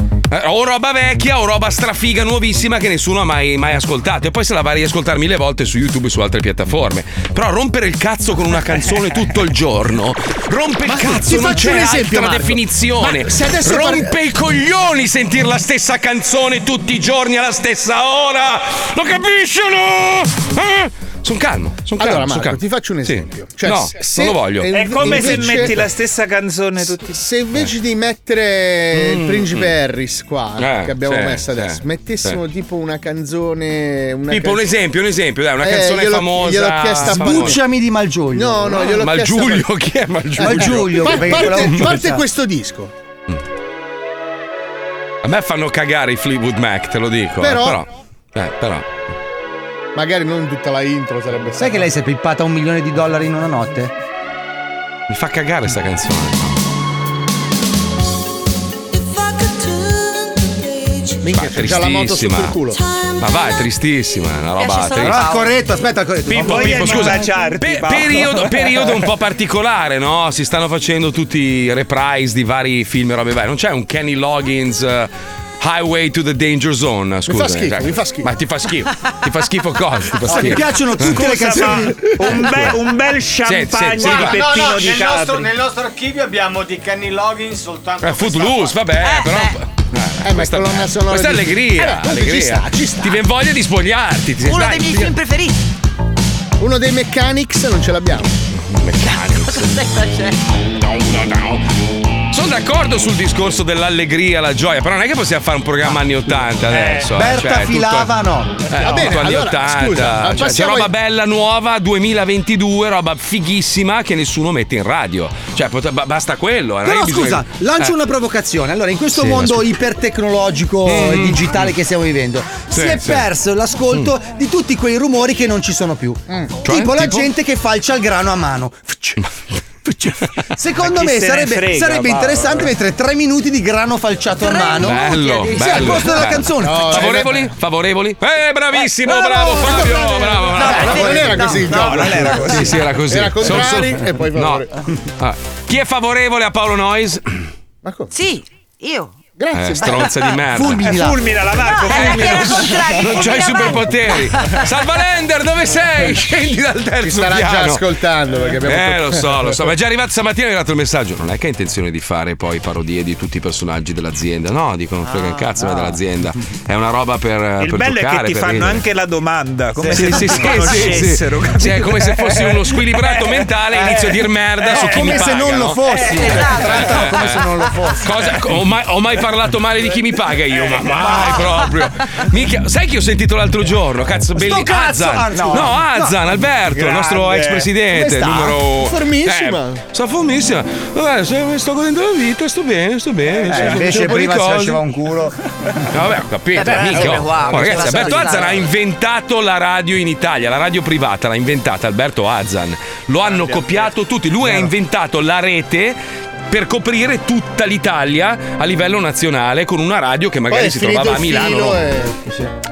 O roba vecchia o roba strafiga nuovissima che nessuno ha mai, mai ascoltato, e poi se la va a riascoltare mille volte su YouTube e su altre piattaforme. Però rompere il cazzo con una canzone tutto il giorno rompe ma il cazzo, non c'è esempio, altra Marco. definizione. Rompe par... i coglioni sentire la stessa canzone tutti i giorni alla stessa ora. Lo capiscono? Eh? Sono calmo, sono calmo. Allora, Marco, calmo. ti faccio un esempio. Sì. Cioè, no, se non lo voglio. È come invece, se metti la stessa canzone tutti. Se invece eh. di mettere mm, il Principe mm. Harris qua, eh, che abbiamo sì, messo adesso, sì, mettessimo sì. tipo una canzone. Una tipo can... un esempio, un esempio, dai, una eh, canzone gliel'ho, famosa. Gliel'ho chiesta Sbucciami di Malgioglio. No, no, gliel'ho Malgioglio, chiesta. Malgioglio, chi è Malgioglio? Malgioglio, parte, parte questo disco. Mm. A me fanno cagare i Fleetwood Mac, te lo dico. Però, eh, però. Eh, però. Magari non tutta la intro sarebbe stata. Sai che lei si è pippata un milione di dollari in una notte? Mi fa cagare sta canzone. Minchia, c'è già la moto sotto il culo. Ma va, è tristissima, una roba tristissima. No, corretto, aspetta, corretto. Pippo, Pippo, scusa, pe- periodo, periodo un po' particolare, no? Si stanno facendo tutti i reprise di vari film e robe varie. Non c'è un Kenny Loggins uh, Highway to the Danger Zone, scusa. Mi fa schifo, cioè, mi fa schifo. Ma ti fa schifo. Ti fa schifo cosa? Ti fa schifo. Mi piacciono tutte le canzoni. Un, be- un bel champagne sì, sì, sì, di no, pettino no, no, di nel nostro, nel nostro archivio abbiamo di Kenny Loggins soltanto eh, Footloose, vabbè, eh, però eh, eh, questa, questa, questa è allegria, eh, allegria. Ci sta, ci sta. Ti viene voglia di spogliarti. Ti Uno dai, dei miei film preferiti. Uno dei Mechanics non ce l'abbiamo. Mechanics. No, no, no. Sono d'accordo sul discorso dell'allegria, la gioia, però non è che possiamo fare un programma anni ottanta adesso. Eh, Berta cioè, filava tutto, no. Eh, Va no, bene, anni allora, ottanta. Scusa, cioè, c'è roba in... bella, nuova, duemilaventidue, roba fighissima che nessuno mette in radio. Cioè, pot- basta quello. Però bisogna... scusa, lancio eh. una provocazione. Allora, in questo sì, mondo ipertecnologico e mm. digitale che stiamo vivendo, sì, si è sì. perso l'ascolto mm. di tutti quei rumori che non ci sono più. Mm. Cioè, tipo la tipo... gente che falcia il grano a mano. Secondo me se sarebbe, frega, sarebbe interessante mettere tre minuti di grano falciato tre a mano. Bello, bello, sì, al posto della bello. canzone. No, favorevoli? Favorevoli? Eh, bravissimo, eh, bravo, bravo Fabio, bravo, bravo, bravo, bravo. No, non era così il gioco. No, non era così. Sì, sì, era così. Era contrari so, so. e poi favorevoli. No. Ah. Chi è favorevole a Paolo Noise? Marco. Sì, io. Grazie. Eh, stronza di merda. Fulmina, eh, fulmina la Marco. No, fulmina. Non c'hai i superpoteri. Salvalander, dove sei? Scendi dal terzo Ci starà piano. Starà già ascoltando perché abbiamo Eh, fatto... lo so, lo so. Ma è già arrivato stamattina, è arrivato il messaggio. Non è che ha intenzione di fare poi parodie di tutti i personaggi dell'azienda. No, dico non frega ah, il cazzo no. ma dell'azienda. È una roba per Il per bello toccare, è che ti fanno ridere. anche la domanda, come sì, se sì, sì, conoscessero. Sì, sì. Cioè, come se fossi uno squilibrato mentale e eh, inizio a dir merda eh, su chi mi paga. Come se non lo fossi. Come se non lo fossi. Ho mai parlato male di chi mi paga io, ma mai proprio. Minchia, sai che ho sentito l'altro giorno? Cazzo, bellissimo. Azzan, no, no Azzan, no. Alberto, grande. Il nostro ex presidente, numero. Sta formissima. Eh, sta formissima. Vabbè, sto godendo la vita, sto bene, sto bene. Eh, sto invece prima si faceva un culo. Vabbè, ho capito. Vabbè, mica, oh. Wow, oh, ragazzi, Alberto Azzan ha inventato la radio in Italia, la radio privata l'ha inventata Alberto Azzan. Lo hanno Andiamo copiato per... tutti. Lui no. ha inventato la rete per coprire tutta l'Italia a livello nazionale con una radio che magari si trovava a Milano. E...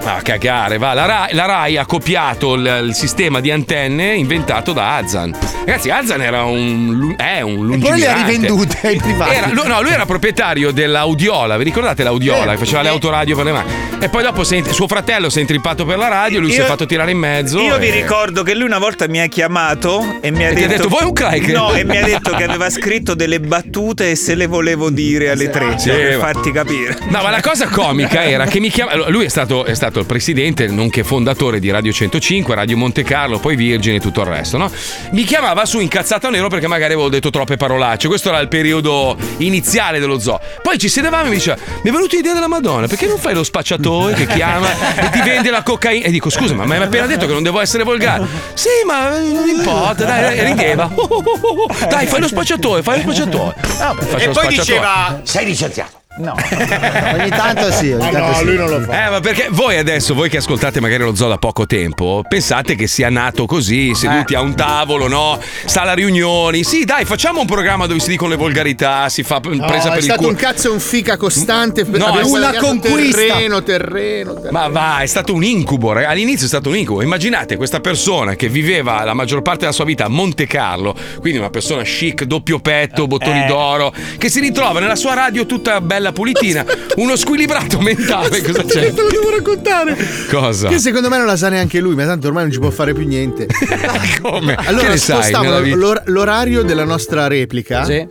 Ah, cagare, va. La Rai, la Rai ha copiato il, il sistema di antenne inventato da Azzan. Ragazzi, Azzan era un è un lungimirante. E poi le ha rivendute ai privati. Lui, no, lui era proprietario dell'Audiola. Vi ricordate l'Audiola? Eh, che faceva eh. le autoradio per le mani. E poi dopo si è, suo fratello si è intrippato per la radio, lui io, si è fatto tirare in mezzo. Io e... vi ricordo che lui una volta mi ha chiamato e mi ha e detto, detto: vuoi un crack? No, e mi ha detto che aveva scritto delle battute e se le volevo dire alle tre, sì, per farti capire. No, ma la cosa comica era che mi chiamava. Lui è stato, è stato il presidente, nonché fondatore di Radio centocinque, Radio Monte Carlo, poi Virgin e tutto il resto, no? Mi chiamava su incazzato nero perché magari avevo detto troppe parolacce. Questo era il periodo iniziale dello zoo. Poi ci sedevamo e mi diceva: mi è venuta idea della Madonna, perché non fai lo spacciatore che chiama e ti vende la cocaina? E dico: scusa, ma mi hai appena detto che non devo essere volgare. Sì, ma non importa, dai, rideva. Oh, oh, oh, oh. Dai, fai lo spacciatore, fai lo spacciatore. No, e poi diceva: sei licenziato. No, ogni tanto sì, ogni tanto ah, no, sì. Lui non lo fa. Eh, ma perché voi adesso, voi che ascoltate magari lo zoo da poco tempo, pensate che sia nato così, seduti eh. a un tavolo, no? Sala riunioni. Sì, dai, facciamo un programma dove si dicono le volgarità, si fa presa no, per il culo. È stato un cazzo e un fica costante. No, una conquista. Terreno, terreno, terreno. Ma va, è stato un incubo, ragazzi. All'inizio è stato un incubo. Immaginate questa persona che viveva la maggior parte della sua vita a Monte Carlo, quindi una persona chic, doppio petto, bottoni eh. d'oro, che si ritrova nella sua radio tutta bella, la pulitina, aspetta, uno squilibrato mentale. Aspetta, cosa c'è? Te lo devo raccontare. Cosa? Che secondo me non la sa neanche lui, ma tanto ormai non ci può fare più niente. Come? Allora che spostavo l'or- l'orario della nostra replica, sì,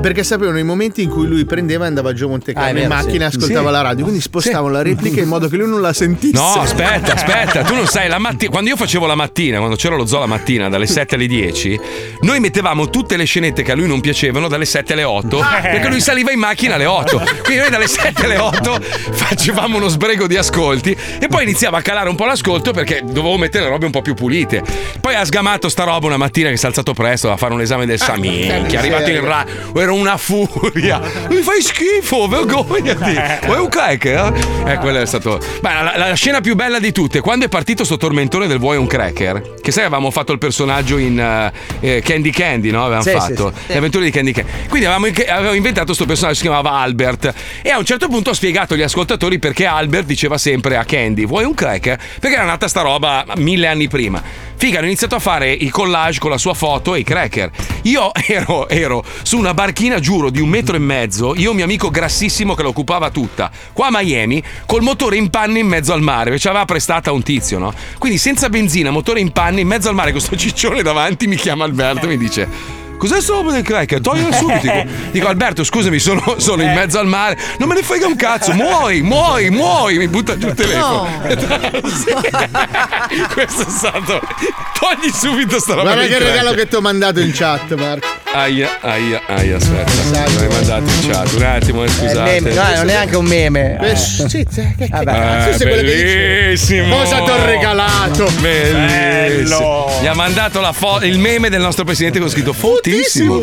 perché sapevano i momenti in cui lui prendeva e andava giù a Monte Carlo, ah, in vero, macchina, sì, ascoltava, sì, la radio, quindi spostavano, sì, la replica in modo che lui non la sentisse. No, aspetta, aspetta, tu non sai, la matti- quando io facevo la mattina, quando c'era lo zoo la mattina dalle sette alle dieci, noi mettevamo tutte le scenette che a lui non piacevano dalle sette alle otto, ah, perché lui saliva in macchina alle otto. Quindi noi dalle sette alle otto facevamo uno sbrego di ascolti e poi iniziava a calare un po' l'ascolto perché dovevo mettere le robe un po' più pulite. Poi ha sgamato sta roba una mattina che si è alzato presto a fare un esame del Samin, che è arrivato in ra, era una furia. Mi fai schifo, vergognati. Vuoi un crack? Eh? Eh, quello è stato. Beh, la, la scena più bella di tutte, quando è partito sto tormentone del vuoi un cracker, che sai avevamo fatto il personaggio in eh, Candy Candy, no? Avevamo sì, fatto sì, sì, le avventure di Candy Candy. Quindi avevamo, avevamo inventato questo personaggio che si chiamava Albert. E a un certo punto ho spiegato agli ascoltatori perché Albert diceva sempre a Candy: vuoi un crack? Perché era nata sta roba mille anni prima. Figa, hanno iniziato a fare i collage con la sua foto e i cracker. Io ero, ero su una barchina, giuro, di un metro e mezzo, io e un mio amico grassissimo che la occupava tutta, qua a Miami, col motore in panne in mezzo al mare, perché ci aveva prestata un tizio, no? Quindi senza benzina, motore in panne in mezzo al mare, con sto ciccione davanti, mi chiama Alberto e mi dice: cos'è sto roba del cracker? Toglilo subito. Dico: Alberto, scusami, sono, sono in mezzo al mare. Non me ne frega un cazzo. Muoi, muoi, muoi. Mi butta giù il telefono. No. Sì. Questo è stato. Togli subito sta roba. Guarda che regalo che ti ho mandato in chat, Marco. Aia, aia, aia. Aspetta. L'hai mandato in chat. Un attimo, scusate. Eh, meme. No, non è anche un meme. Eh. Sì, che cazzo. Eh, bellissimo. Cosa ti ho regalato? Bellissimo. Bello. Gli ha mandato la fo- il meme del nostro presidente con scritto foto. Bellissimo.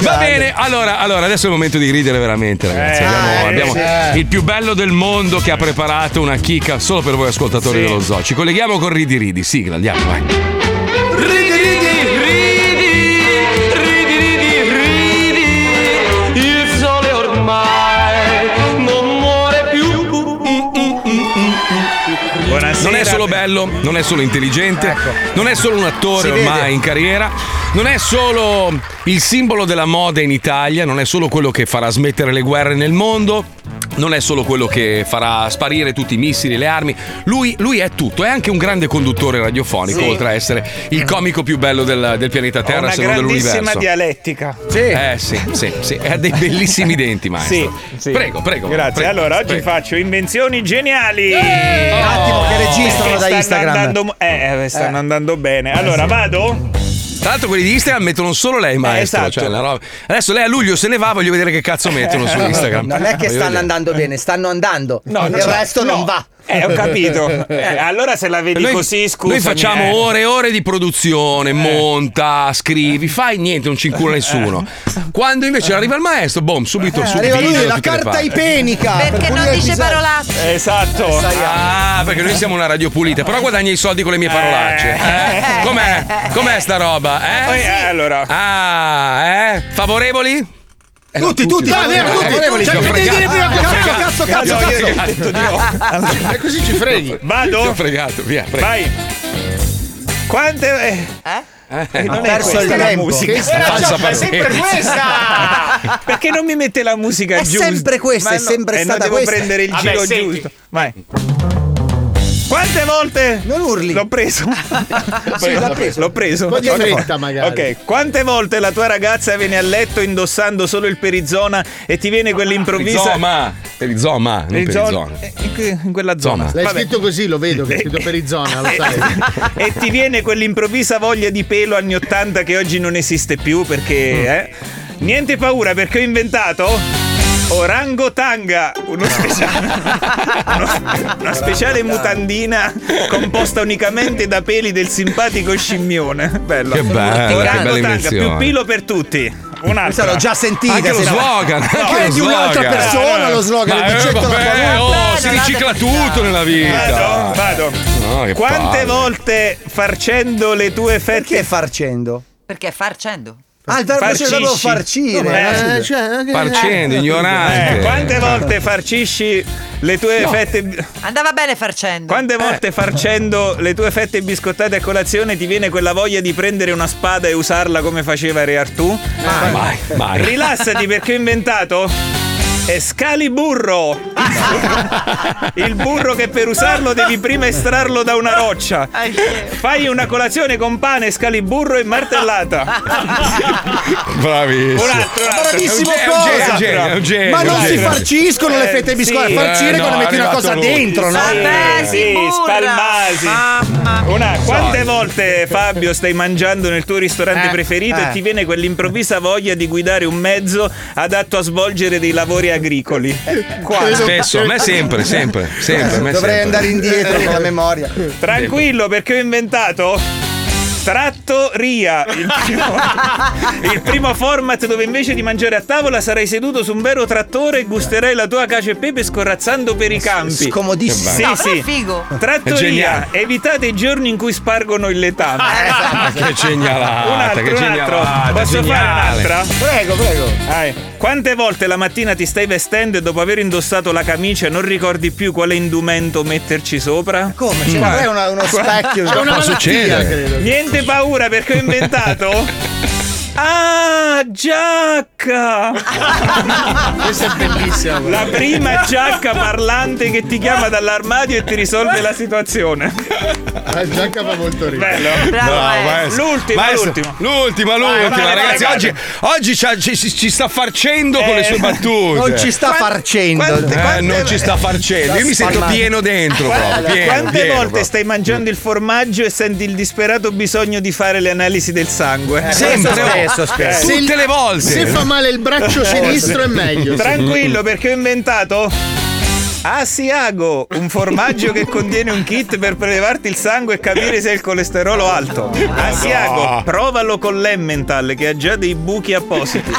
Va bene, allora, allora adesso è il momento di ridere veramente, ragazzi. Eh, abbiamo, eh, abbiamo eh. il più bello del mondo che ha preparato una chicca solo per voi ascoltatori, sì, dello zoo. Ci colleghiamo con Ridi Ridi, sigla, andiamo, vai. Ridi Ridi Ridi Ridi Ridi Ridi, il sole ormai non muore più. Buonasera. Non è solo bello, non è solo intelligente, ecco, non è solo un attore si ormai vede in carriera, non è solo il simbolo della moda in Italia, non è solo quello che farà smettere le guerre nel mondo, non è solo quello che farà sparire tutti i missili, le armi. Lui, lui è tutto, è anche un grande conduttore radiofonico, sì, oltre a essere il comico più bello del, del pianeta Terra, una se non dell'universo. Una grandissima dialettica. Sì. Eh sì, sì, sì, ha dei bellissimi denti, maestro. Sì, sì. Prego, prego. Grazie. Prego, allora, oggi prego. faccio invenzioni geniali. Eh! Un attimo che registrano da Instagram. Andando, eh, stanno eh. andando bene. Allora, vado? Tra l'altro quelli di Instagram mettono solo lei maestro, eh, esatto. Cioè, roba... Adesso lei a luglio se ne va, voglio vedere che cazzo mettono su Instagram. Non è che voglio stanno vedere. andando bene, stanno andando. No, il cioè, resto no. non va. Eh, ho capito. Eh, allora se la vedi noi, così, scusa. Noi facciamo eh. ore e ore di produzione, eh. monta, scrivi, fai niente, non ci incura nessuno. Quando invece eh. arriva il maestro, boom, subito eh, su arriva video, lui, la carta ipenica. Perché non dice parolacce. Esatto. Ah, perché noi siamo una radio pulita, però guadagna i soldi con le mie parolacce. Eh? Com'è? Com'è sta roba? Eh? Poi, eh, allora. Ah, eh? Favorevoli? Eh, tutti, no, tutti, tutti, tutti, tutti, tutti, tutti, tutti. Cioè, che devi dire prima? Cazzo, cazzo, cazzo, cazzo, cazzo. E così ci freghi. Vado. Ti ho fregato, via. Vai. Quante. Eh? Eh, non ho perso il tempo. Musica. È sempre questa. Perché non mi mette la musica giusta? È sempre questa, è sempre stata questa. Devo prendere il giro giusto. Vai. Quante volte? Non urli. L'ho preso. Sì, l'ho preso. L'ho preso. Poi di fretta magari. Ok. Quante volte la tua ragazza viene a letto indossando solo il perizoma e ti viene quell'improvvisa? Perizoma. Perizoma. Non perizoma. In quella zona. L'hai Vabbè. scritto così, lo vedo che hai scritto perizoma, lo sai. E ti viene quell'improvvisa voglia di pelo anni ottanta che oggi non esiste più perché. Eh? Niente paura perché ho inventato. Orango Tanga, uno speciale, uno, una speciale mutandina composta unicamente da peli del simpatico scimmione. Bello. Che bello, che bella invenzione. Più pilo per tutti. Un'altra l'ho già sentita. Anche lo slogan, no, anche è di un'altra persona lo slogan. Ma eh, vabbè, oh, si ricicla tutto nella vita. Vado, vado. No, quante palle. volte farcendo le tue fette? Perché farcendo? Perché farcendo? Ah, il verbo c'è proprio farcire. Eh, cioè, farcendo, eh, ignorante. Eh, quante volte farcisci le tue no. fette. Andava bene farcendo. Quante volte eh. farcendo le tue fette biscottate a colazione ti viene quella voglia di prendere una spada e usarla come faceva Re Artù? Mai, mai, mai. Rilassati perché ho inventato. Escaliburro! Il burro che per usarlo devi prima estrarlo da una roccia. Fai una colazione con pane, scaliburro e martellata. Bravissimo. Un altro, un altro. Bravissimo è cosa. Un genio, è un genio. Ma non si farciscono eh, le fette biscotte, sì. farcire eh, no, quando metti una cosa lui. dentro, no? Sì, sì, spalmasi. Una, quante volte Fabio stai mangiando nel tuo ristorante eh, preferito eh. e ti viene quell'improvvisa voglia di guidare un mezzo adatto a svolgere dei lavori agricoli? Qua. Spesso, a me sempre, sempre, sempre. Me Dovrei sempre. andare indietro con la memoria. Tranquillo, perché ho inventato Trattoria, il primo, il primo format dove invece di mangiare a tavola sarai seduto su un vero trattore e gusterai la tua cacio e pepe scorrazzando per i campi. Scomodissimo. Sì, no, sì. Figo. Trattoria, evitate i giorni in cui spargono il letame. Ah, che genialata, un altro, che genialata. Posso geniale. fare un'altra? Prego, prego. Dai. Quante volte la mattina ti stai vestendo e dopo aver indossato la camicia e non ricordi più quale indumento metterci sopra? Come? C'è cioè, mm. uno specchio. C'è una succede. Credo. Niente paura perché ho inventato ah giacca. Questa è bellissima. La prima giacca parlante che ti chiama dall'armadio e ti risolve la situazione. La giacca fa molto ridere. Bello. Bravo, no, maestro. L'ultima, maestro. l'ultima, l'ultima, l'ultima, vai, vai, ragazzi. Vai, oggi, oggi ci, ci, ci sta farcendo eh, con le sue battute. Non ci sta farcendo. Quante, eh, quante, non ci sta farcendo. Io mi sento pieno dentro. Proprio, pieno, quante pieno, volte proprio. stai mangiando il formaggio e senti il disperato bisogno di fare le analisi del sangue? Eh, Sempre. Spesso, tutte le volte. Se fa male il braccio sinistro è meglio. Tranquillo perché ho inventato Asiago, un formaggio che contiene un kit per prelevarti il sangue e capire se hai il colesterolo alto. Asiago, provalo con l'Emmental che ha già dei buchi appositi.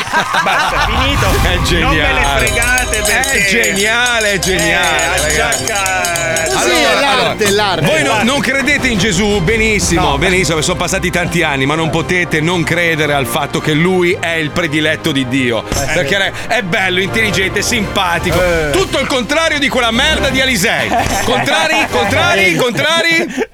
Basta, finito. È geniale. Non ve le fregate perché... È geniale, è geniale. Eh, giacca... Allora, sì, è l'arte, allora, l'arte. Voi no, non credete in Gesù, benissimo, no. benissimo, sono passati tanti anni, ma non potete non credere al fatto che lui è il prediletto di Dio. Eh, perché sì. è bello, intelligente, simpatico. Eh. Tutto il contrario di quella merda di Alisei. Contrari, contrari, contrari.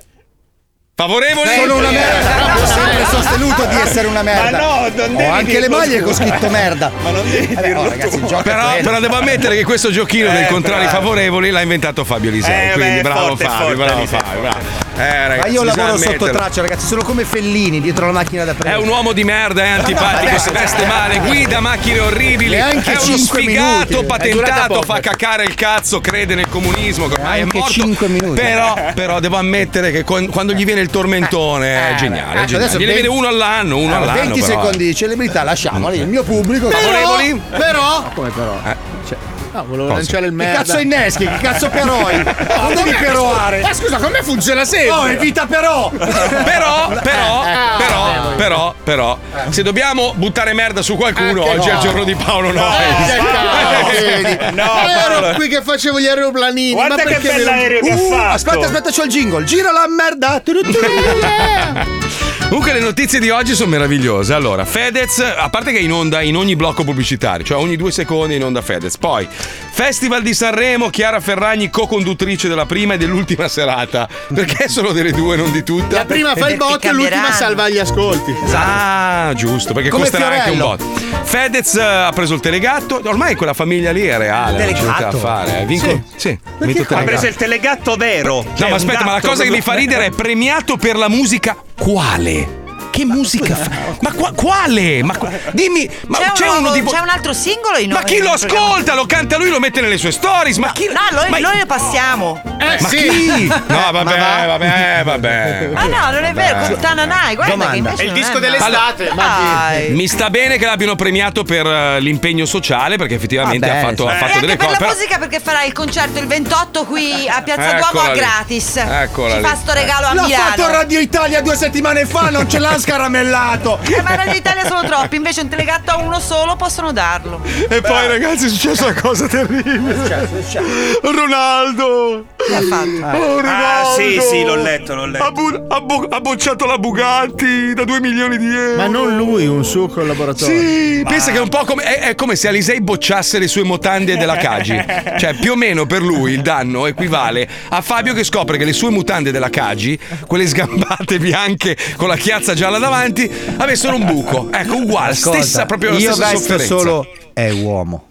Favorevoli? Sono una merda. Ho sempre sostenuto di essere una merda. Ma no, non devi. Ho anche le maglie con scritto merda. Ma non devi eh, dirlo, no, ragazzi, però, però devo ammettere che questo giochino eh, dei contrari però... favorevoli l'ha inventato Fabio Alisei. Eh, quindi beh, bravo, forte, Fabio, forte, bravo Fabio, bravo Fabio. Eh, ragazzi, ma io lavoro sotto traccia, ragazzi, sono come Fellini dietro la macchina da prendere. È un uomo di merda, è antipatico, no, no, si veste male, guida macchine orribili, neanche è uno sfigato, minuti. patentato, fa cacare il cazzo, crede nel comunismo, ormai è morto. cinque minuti. Però, però devo ammettere che quando gli viene il tormentone, eh, eh, geniale, eh, geniale. Gliene viene uno all'anno, uno eh, all'anno. venti però, secondi eh. di celebrità, lasciamoli. Il mio pubblico. Favorevoli? Però. però... No, come però? Eh, cioè... No, volevo Cosa? lanciare il merda. Che cazzo inneschi? Che cazzo peroi? No, non devi peroare. Ma scusa, come funziona sempre? No, è vita però. Però, però, però, però, però, se dobbiamo buttare merda su qualcuno, anche oggi no. è il giorno di Paolo Noise. Eh, no, no, no, ero qui che facevo gli aeroplanini. Guarda ma che bell'aereo che uh, fa. Aspetta, aspetta, c'ho il jingle. Gira la merda. Comunque le notizie di oggi sono meravigliose. Allora, Fedez, a parte che è in onda in ogni blocco pubblicitario, cioè ogni due secondi in onda Fedez. Poi Festival di Sanremo, Chiara Ferragni co-conduttrice della prima e dell'ultima serata. Perché solo delle due, non di tutte? La prima fa il botto e l'ultima salva gli ascolti. Ah, giusto, perché come costerà Fiorello. Anche un botto. Fedez ha preso il telegatto, ormai quella famiglia lì è reale. Il telegatto? Fare. Vinco... Sì, sì. Telegatto. Ha preso il telegatto vero. No, cioè, ma aspetta, ma la cosa che mi fa ridere è premiato per la musica quale? Che musica fa? Ma qua, quale? Ma qua, dimmi, ma c'è, c'è, uno, uno di... c'è un altro singolo in Ma chi lo ascolta? Lo canta lui, lo mette nelle sue stories. Ma no, chi... no noi, ma... noi lo passiamo. Eh, ma sì. chi? No, vabbè, ma vabbè, vabbè. Ma no, non è vero. Cuttananai, guarda Domanda. che invece è il disco dell'estate. Allora, mi sta bene che l'abbiano premiato per l'impegno sociale, perché effettivamente vabbè, ha fatto, sì. ha fatto delle cose. Ma per la musica, perché farà il concerto il ventotto qui a Piazza Eccola Duomo lì. gratis. Eccola Ci lì. fa sto regalo a L'ha Milano. L'ha fatto Radio Italia due settimane fa, non ce l'ha scaramellato. Eh, ma Radio Italia sono troppi, invece un telegatto a uno solo possono darlo. E Beh. poi ragazzi è successa una cosa terribile. Ronaldo. Che ha fatto? Oh, Ronaldo. Ah, sì, sì, l'ho letto, l'ho letto. Ha, bu- ha, bo- ha bocciato la Bugatti da due milioni di euro. Ma non lui, un suo collaboratore. Sì, ma... pensa che è un po' come è, è come se Alisei bocciasse le sue mutande della Cagi. Cioè, più o meno per lui il danno equivale a Fabio che scopre che le sue mutande della Cagi, quelle sgambate bianche con la chiazza gialla davanti, avessero un buco, ecco, uguale. Ascolta, stessa proprio la io stessa sofferenza. Solo è uomo.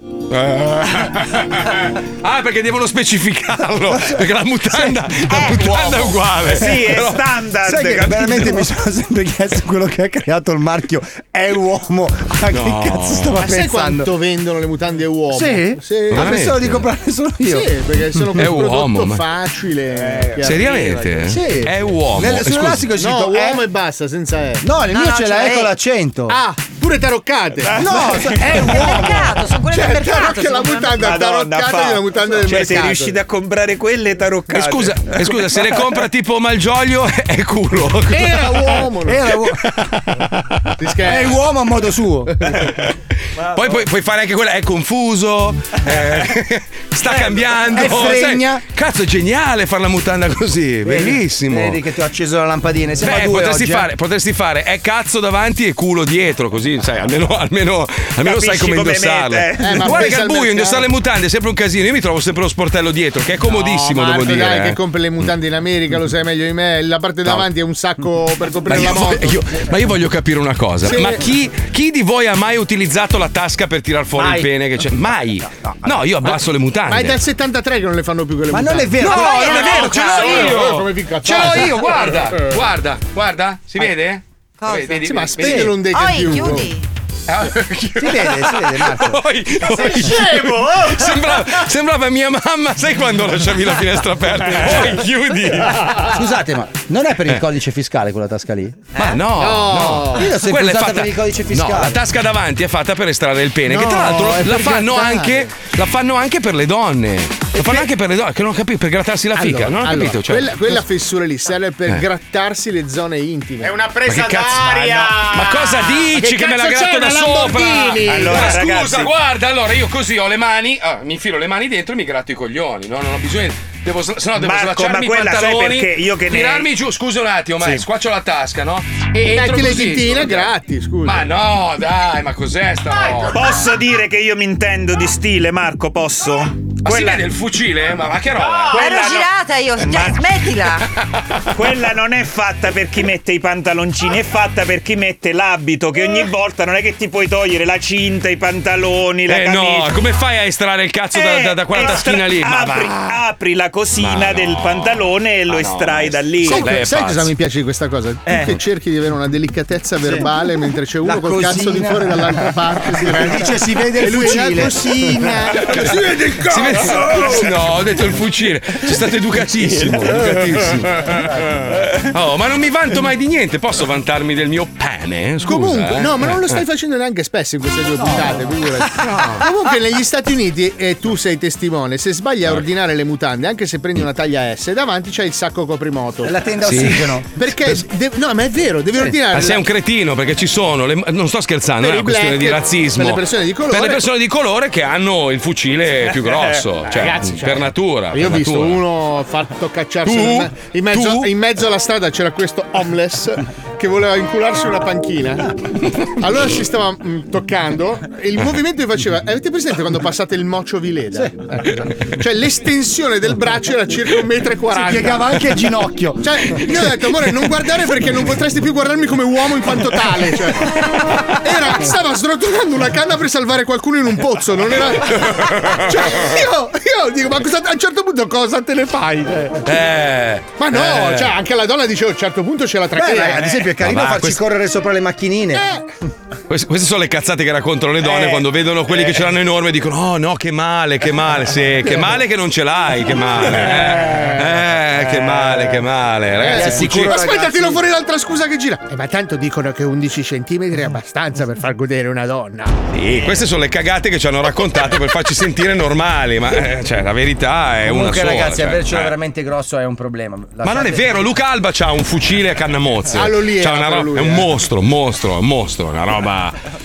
Ah, perché devono specificarlo, perché la mutanda sì, la è mutanda uomo. È uguale. Sì, è Però, standard. Sai che veramente mi sono sempre chiesto quello che ha creato il marchio è uomo. A no. che cazzo stava Ma pensando? Sai quanto vendono le mutande uomo? Sì, sì. Ma pensavo di comprare solo io. Sì, perché sono un prodotto facile. Eh, Seriamente? Sì. È uomo. Nel, sul classico c'è no, uomo e basta, senza E. No, nel no, mio no, ce l'ha E con l'accento. Ah, pure taroccate. No, è uomo. Sono quelle del mercato, la mutanda taroccata e la mutanda del cioè, mercato. Cioè, se riuscite a comprare quelle taroccate. E scusa, e scusa, se le compra tipo Malgioglio è culo. Era uomo. No? Era uomo. È uomo a modo suo. Poi puoi, puoi fare anche quella, è confuso, eh, sta eh, cambiando. È fregna. Sai, cazzo, è geniale fare la mutanda così, vedi, bellissimo. Vedi che ti ho acceso la lampadina. Siamo Beh, due potresti, oggi, fare, eh. potresti fare è cazzo davanti e culo dietro, così sai, almeno, almeno, almeno sai come indossarlo. Eh, guarda che al buio indossare le mutande è sempre un casino. Io mi trovo sempre lo sportello dietro, che è comodissimo, no, Marco, devo dire. Dai, che compri le mutande in America, lo sai meglio di me. La parte davanti no. è un sacco per coprire la moto. Voglio, io, ma io voglio capire una cosa: sì. ma chi, chi di voi ha mai utilizzato la tasca per tirar fuori mai. il pene? Che c'è? Mai, no, io abbasso ma, le mutande. Ma è dal settantatré che non le fanno più quelle ma mutande. Ma non è vero, no, no, non è vero, no, ce l'ho io. Ce l'ho io, guarda, guarda, guarda, si vede? Sì, ma spendelo un decathlon. Poi chiudi. Si vede, si vede, Marco. Oi, oi. Scemo, oh. Sembrava, sembrava mia mamma, sai quando lasciavi la finestra aperta? Poi chiudi. Scusate, ma non è per il codice fiscale quella tasca lì? Ma no, no. no. Io l'ho sempre usata per il codice fiscale. No, la tasca davanti è fatta per estrarre il pene, no, che tra l'altro la fanno, anche, la fanno anche per le donne. La fanno anche per le donne, che non ho capito, per grattarsi la allora, fica. Non ho allora, capito. Cioè, quella, quella fessura lì serve per eh. grattarsi le zone intime. È una presa ma d'aria. Ma, no. ma cosa dici ma che, che me la gratto da sopra? Allora, ma scusa, ragazzi. guarda, allora io così ho le mani, ah, mi infilo le mani dentro e mi gratto i coglioni. No, non ho bisogno. Devo, se no devo Marco, slacciarmi ma i pantaloni, io che ne... tirarmi giù, scusa un attimo, ma sì. squaccio la tasca, no? E metti le titine gratis, scusa. Ma no, dai, ma cos'è sta roba? Posso dire che io mi intendo di stile, Marco, posso? Ma quella... si vede il fucile? Ma, ma che roba? No, ero non... girata io, ma... smettila! Quella non è fatta per chi mette i pantaloncini, è fatta per chi mette l'abito, che ogni volta non è che ti puoi togliere la cinta, i pantaloni, la eh, camicia. Eh no, come fai a estrarre il cazzo eh, da, da, da quella taschina lì? Apri, ma va. apri la cosina no. del pantalone e lo ah, estrai no, da lì. Sai, Beh, sai cosa mi piace di questa cosa? Tu eh. che cerchi di avere una delicatezza verbale sì. mentre c'è uno la col cosina. cazzo di fuori dall'altra parte. Si dice si vede il fucile. Cosina. Si vede il cazzo. No, ho detto il fucile. C'è stato educatissimo. educatissimo. Oh, ma non mi vanto mai di niente. Posso vantarmi del mio pane? Scusa, Comunque, eh? no, ma non lo stai facendo neanche spesso in queste due no. puntate. No. Comunque negli Stati Uniti, e tu sei testimone, se sbagli a ordinare le mutande, anche se prendi una taglia S, davanti c'è il sacco coprimoto. La tenda sì. ossigeno. Perché de- no, ma è vero, devi ordinare. Ma sei un cretino, perché ci sono le, non sto scherzando, è una black, questione di razzismo. Per le persone di colore. Per le persone di colore che hanno il fucile più grosso. Cioè, ragazzi, cioè, per natura. Io per ho natura. visto uno fatto cacciarsi in, in, mezzo, in mezzo alla strada, c'era questo homeless che voleva incularsi una panchina. Allora si stava mh, toccando e il movimento che faceva, avete presente quando passate il mocio vileda? Sì. Ecco. Cioè l'estensione del braccio era circa un metro e quaranta. Si piegava anche il ginocchio. Cioè io ho detto, amore, non guardare perché non potresti più guardarmi come uomo in quanto tale. Cioè, era, stava srotolando una canna per salvare qualcuno in un pozzo. Non era. Cioè io, io dico, ma cosa, a un certo punto cosa te ne fai? Eh, ma no, eh. cioè anche la donna dice, a un certo punto c'è la trachea. Ad esempio è carino farci quest... correre sopra le macchinine. Eh. Queste sono le cazzate che raccontano le donne eh, quando vedono quelli eh. che ce l'hanno enorme e dicono: oh no, che male, che male, sì, che male che non ce l'hai, che male. Eh, eh che male, che male. Ragazzi, eh, sicuro, ma aspetta, tiro fuori l'altra scusa che gira. Eh, ma tanto dicono che undici centimetri è abbastanza per far godere una donna. Sì, queste sono le cagate che ci hanno raccontato per farci sentire normali, ma eh, cioè, la verità è Comunque, una sola. Comunque, ragazzi, cioè, avercelo eh. veramente grosso è un problema. Lasciate... Ma non è vero, Luca Alba c'ha un fucile a cannamozze. Ah, c'ha una roba, lui, è un eh. mostro, un mostro, un mostro, una roba.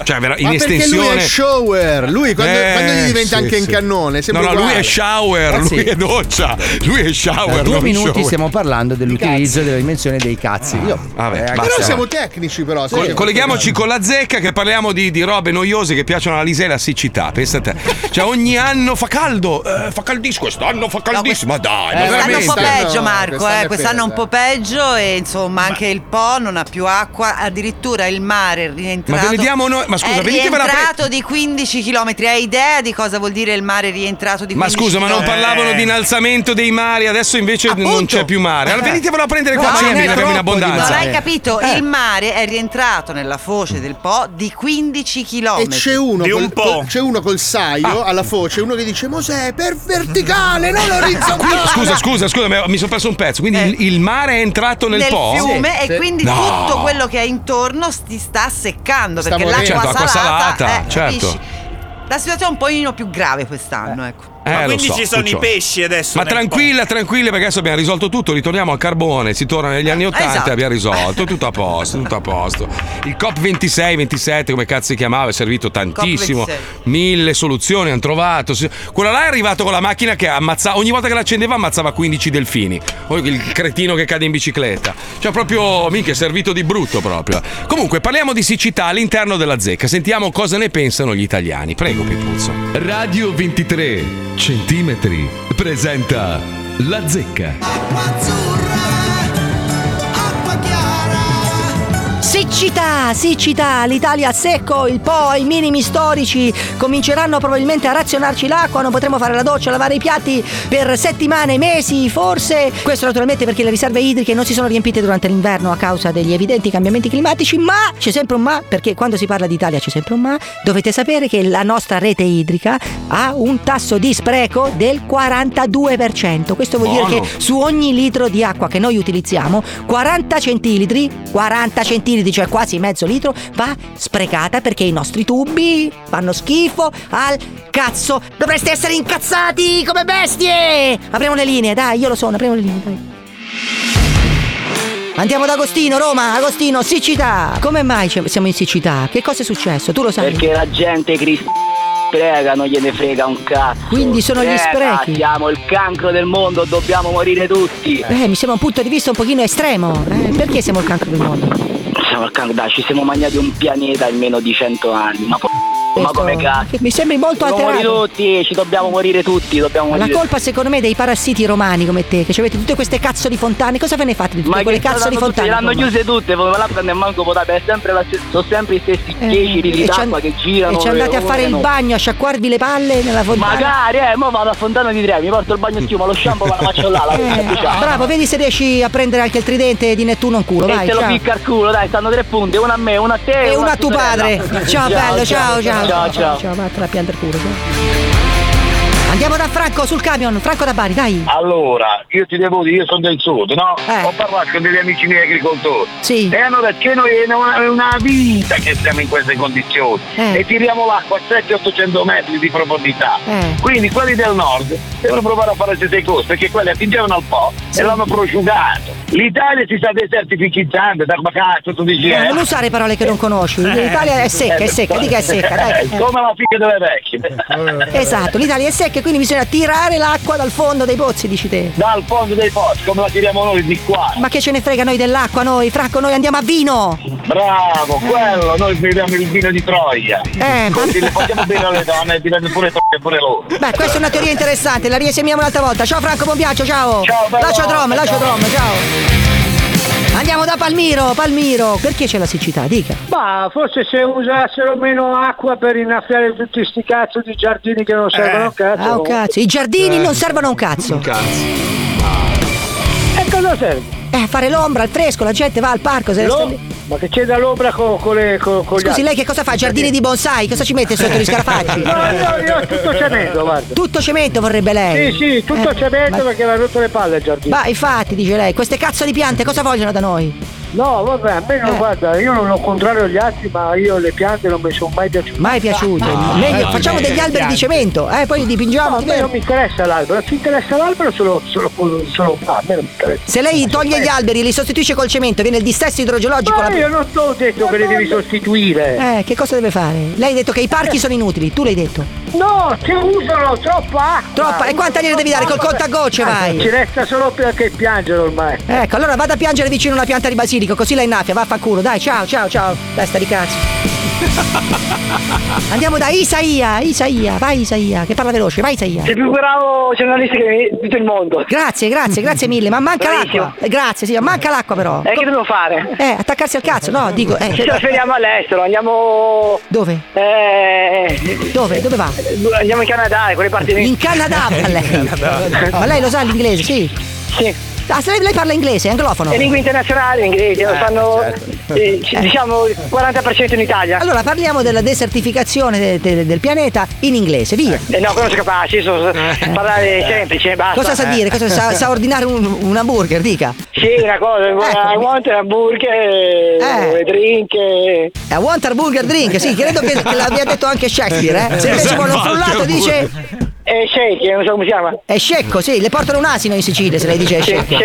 Cioè, vera, in ma perché estensione... lui è shower, lui quando, eh, quando gli diventa sì, anche sì. in cannone. No, no, lui è shower, ah, sì. lui è doccia, lui è shower. Da due minuti shower. stiamo parlando dell'utilizzo della dimensione dei cazzi. Ah, Io, vabbè, eh, però siamo tecnici, però. Col- siamo colleghiamoci con la zecca che parliamo di, di robe noiose che piacciono alla Lisea e alla siccità. Pensate, cioè ogni anno fa caldo, eh, fa caldissimo, quest'anno fa caldissimo. No, ma dai, eh, ma quest'anno un po' peggio, Marco. Quest'anno, eh, quest'anno un po' peggio e insomma anche ma... il Po non ha più acqua, addirittura il mare è rientrato. Ma Vediamo noi, ma scusa, è rientrato pre- di quindici chilometri. Hai idea di cosa vuol dire il mare rientrato di quindici chilometri? Ma scusa, chilometri? Ma non parlavano eh. di innalzamento dei mari, adesso invece Appunto. non c'è più mare. Allora venitevelo a prendere qua, ce ne abbiamo in abbondanza. Non hai capito? Eh. Il mare è rientrato nella foce del Po di quindici chilometri. E c'è uno, di un col, po'. Col, c'è uno col saio ah. alla foce, uno che dice: Mosè, per verticale, non orizzontale. Scusa, scusa, scusa, mi sono perso un pezzo. Quindi eh. il, il mare è entrato nel, nel Po? fiume sì, e sì. quindi no. tutto quello che è intorno ti sta seccando. Perché l'acqua, certo, salata, acqua salata, eh, certo. La situazione è un pochino più grave quest'anno, ecco. Eh, ma quindi so, ci sono i pesci adesso. Ma tranquilla, po'. tranquilla, perché adesso abbiamo risolto tutto. Ritorniamo al carbone, si torna negli anni ottanta. Esatto. Abbiamo risolto tutto a posto, tutto a posto. Il C O P ventisei ventisette, come cazzo si chiamava, è servito tantissimo. Mille soluzioni hanno trovato. Quella là è arrivato con la macchina che ammazzava, ogni volta che l'accendeva ammazzava quindici delfini. Il cretino che cade in bicicletta. Cioè proprio, minchia, è servito di brutto proprio. Comunque, parliamo di siccità all'interno della zecca. Sentiamo cosa ne pensano gli italiani. Prego, Pippuzzo. Radio ventitré Centimetri presenta la zecca. Acqua azzurra, acqua chiara. Siccità, siccità, l'Italia a secco, il Po, i minimi storici cominceranno probabilmente a razionarci l'acqua, non potremo fare la doccia, lavare i piatti per settimane, mesi, forse. Questo naturalmente perché le riserve idriche non si sono riempite durante l'inverno a causa degli evidenti cambiamenti climatici, ma c'è sempre un ma, perché quando si parla di Italia c'è sempre un ma. Dovete sapere che la nostra rete idrica ha un tasso di spreco del quarantadue per cento. Questo vuol Buono. dire che su ogni litro di acqua che noi utilizziamo, quaranta centilitri, quaranta centilitri, cioè quasi mezzo litro, va sprecata perché i nostri tubi fanno schifo al cazzo. Dovreste essere incazzati come bestie! Apriamo le linee, dai, io lo sono, apriamo le linee, dai. Andiamo ad Agostino, Roma. Agostino, siccità. Come mai siamo in siccità? Che cosa è successo? Tu lo sai. Perché la gente cristiana prega, non gliene frega un cazzo. Quindi sono prega, gli sprechi. Siamo il cancro del mondo, dobbiamo morire tutti. Eh, mi sembra un punto di vista un pochino estremo. Eh, perché siamo il cancro del mondo? Siamo il cancro, dai, ci siamo mangiati un pianeta in meno di cento anni. Ma po- Ma come cazzo? Mi sembri molto alterato. Ci dobbiamo morire tutti, ci dobbiamo morire tutti, dobbiamo morire. La colpa secondo me è dei parassiti romani come te, che ci avete tutte queste cazzo di fontane. Cosa ve ne fate di tutte ma quelle cazzo di fontane? Le hanno chiuse tutte, poi la prende manco potabile, sono sempre gli stessi dieci litri d'acqua che girano. E ci andate a fare il bagno, a sciacquarvi le palle nella fontana. Magari, eh, mo vado a Fontana di Trevi, mi porto il bagno schiuma, lo shampoo ma la faccio là, la eh, bravo, vedi se riesci a prendere anche il tridente di Nettuno in culo, e vai. E te lo picca al culo, dai, stanno tre punti, uno a me, uno a te e uno a tuo padre. Ciao bello, ciao, ciao. Ciao, ciao. Ciao, vattene a piangere pure. Andiamo da Franco sul camion, Franco da Bari, dai. Allora, io ti devo dire, io sono del sud, no? Eh. Ho parlato con degli amici miei agricoltori. Sì. E hanno detto che noi è una, una vita che siamo in queste condizioni. Eh. E tiriamo l'acqua a settecento ottocento metri di profondità. Eh. Quindi quelli del nord devono provare a fare le stesse cose, perché quelli attingevano al Po, sì, e l'hanno prosciugato. L'Italia si sta desertificizzando, da cazzo tu dici. Eh, non usare parole che non conosci. L'Italia è secca, è secca, dica è secca, dai. Come la figlia delle vecchie. Esatto, l'Italia è secca, quindi bisogna tirare l'acqua dal fondo dei pozzi, dici te. Dal fondo dei pozzi, come la tiriamo noi di qua. Ma che ce ne frega noi dell'acqua, noi, Franco, noi andiamo a vino. Bravo, quello, noi beviamo il vino di Troia. Eh, così le facciamo bene alle donne e diventano pure e pure loro. Beh, questa è una teoria interessante, la riesemiamo un'altra volta. Ciao Franco, buon viaggio, ciao. Ciao, bello. Lascio Drom, lascio Drom, ciao. Andiamo da Palmiro, Palmiro, perché c'è la siccità? Dica. Ma forse se usassero meno acqua per innaffiare tutti sti cazzo di giardini che non servono eh. un cazzo. Ah, un cazzo. I giardini eh. non servono un cazzo. Un cazzo. E cosa serve? Eh, fare l'ombra al fresco, la gente va al parco, se L'om- lì. Ma che c'è dall'ombra con, con le con, con scusi, lei che cosa fa? Giardini di bonsai? Cosa ci mette sotto gli scarafaggi? No, io, io ho tutto cemento, guarda. Tutto cemento vorrebbe lei? Sì, sì, tutto eh, cemento ma... perché l'ha rotto le palle il giardino. Ma infatti, dice lei, queste cazzo di piante cosa vogliono da noi? No, vabbè, a me non eh. guarda, io non ho contrario agli altri, ma io le piante non mi sono mai piaciute. Mai piaciute. Ah, meglio, no, facciamo no, degli no, alberi no. di cemento, eh, poi li dipingiamo. No, a me non mi interessa l'albero, se interessa l'albero solo solo solo a me non mi interessa. Se lei ma toglie gli alberi, li sostituisce col cemento, viene il dissesto idrogeologico. Ma la... io non ho detto ma che li devi sostituire. Eh, che cosa deve fare? Lei ha detto che i parchi eh. sono inutili, tu l'hai detto. No, che usano troppa acqua. Troppa, e quanta gliene devi dare? Col contagocce vai. Ci resta solo perché piangere ormai. Ecco, allora vada a piangere vicino a una pianta di basilico. Dico così la innaffia, vaffanculo, dai, ciao, ciao, ciao, testa di cazzo. Andiamo da Isaia, Isaia, vai Isaia, che parla veloce, vai Isaia. Sei più bravo giornalista che tutto il mondo. Grazie, grazie, grazie mille, ma manca bravissimo. L'acqua. Grazie, sì, manca l'acqua però. E eh, che dobbiamo fare? Eh, attaccarsi al cazzo, no, dico. Eh, ci trasferiamo all'estero, andiamo. Dove? Eh... Dove? Dove va? Andiamo in Canada, quelle parti lì. In Canada, ma lei. Ma lei lo sa l'inglese, sì? Sì. Ah, se lei parla inglese, è anglofono? È lingua internazionale, inglese, lo fanno eh, certo. eh, c- diciamo il quaranta per cento in Italia. Allora parliamo della desertificazione de- de- del pianeta in inglese, via. Eh no, quello sono capace, so eh. parlare semplice, basta. Cosa sa eh. dire? Cosa sa, sa ordinare un, un hamburger, dica? Sì, una cosa, ecco. I want a burger, eh. drink. E... I want a burger, drink, sì, credo che, che l'abbia detto anche Shakespeare, eh. Se invece vuole un frullato dice... È scecco, non so come si chiama. È scecco, sì, le portano un asino in Sicilia se lei dice è scecco.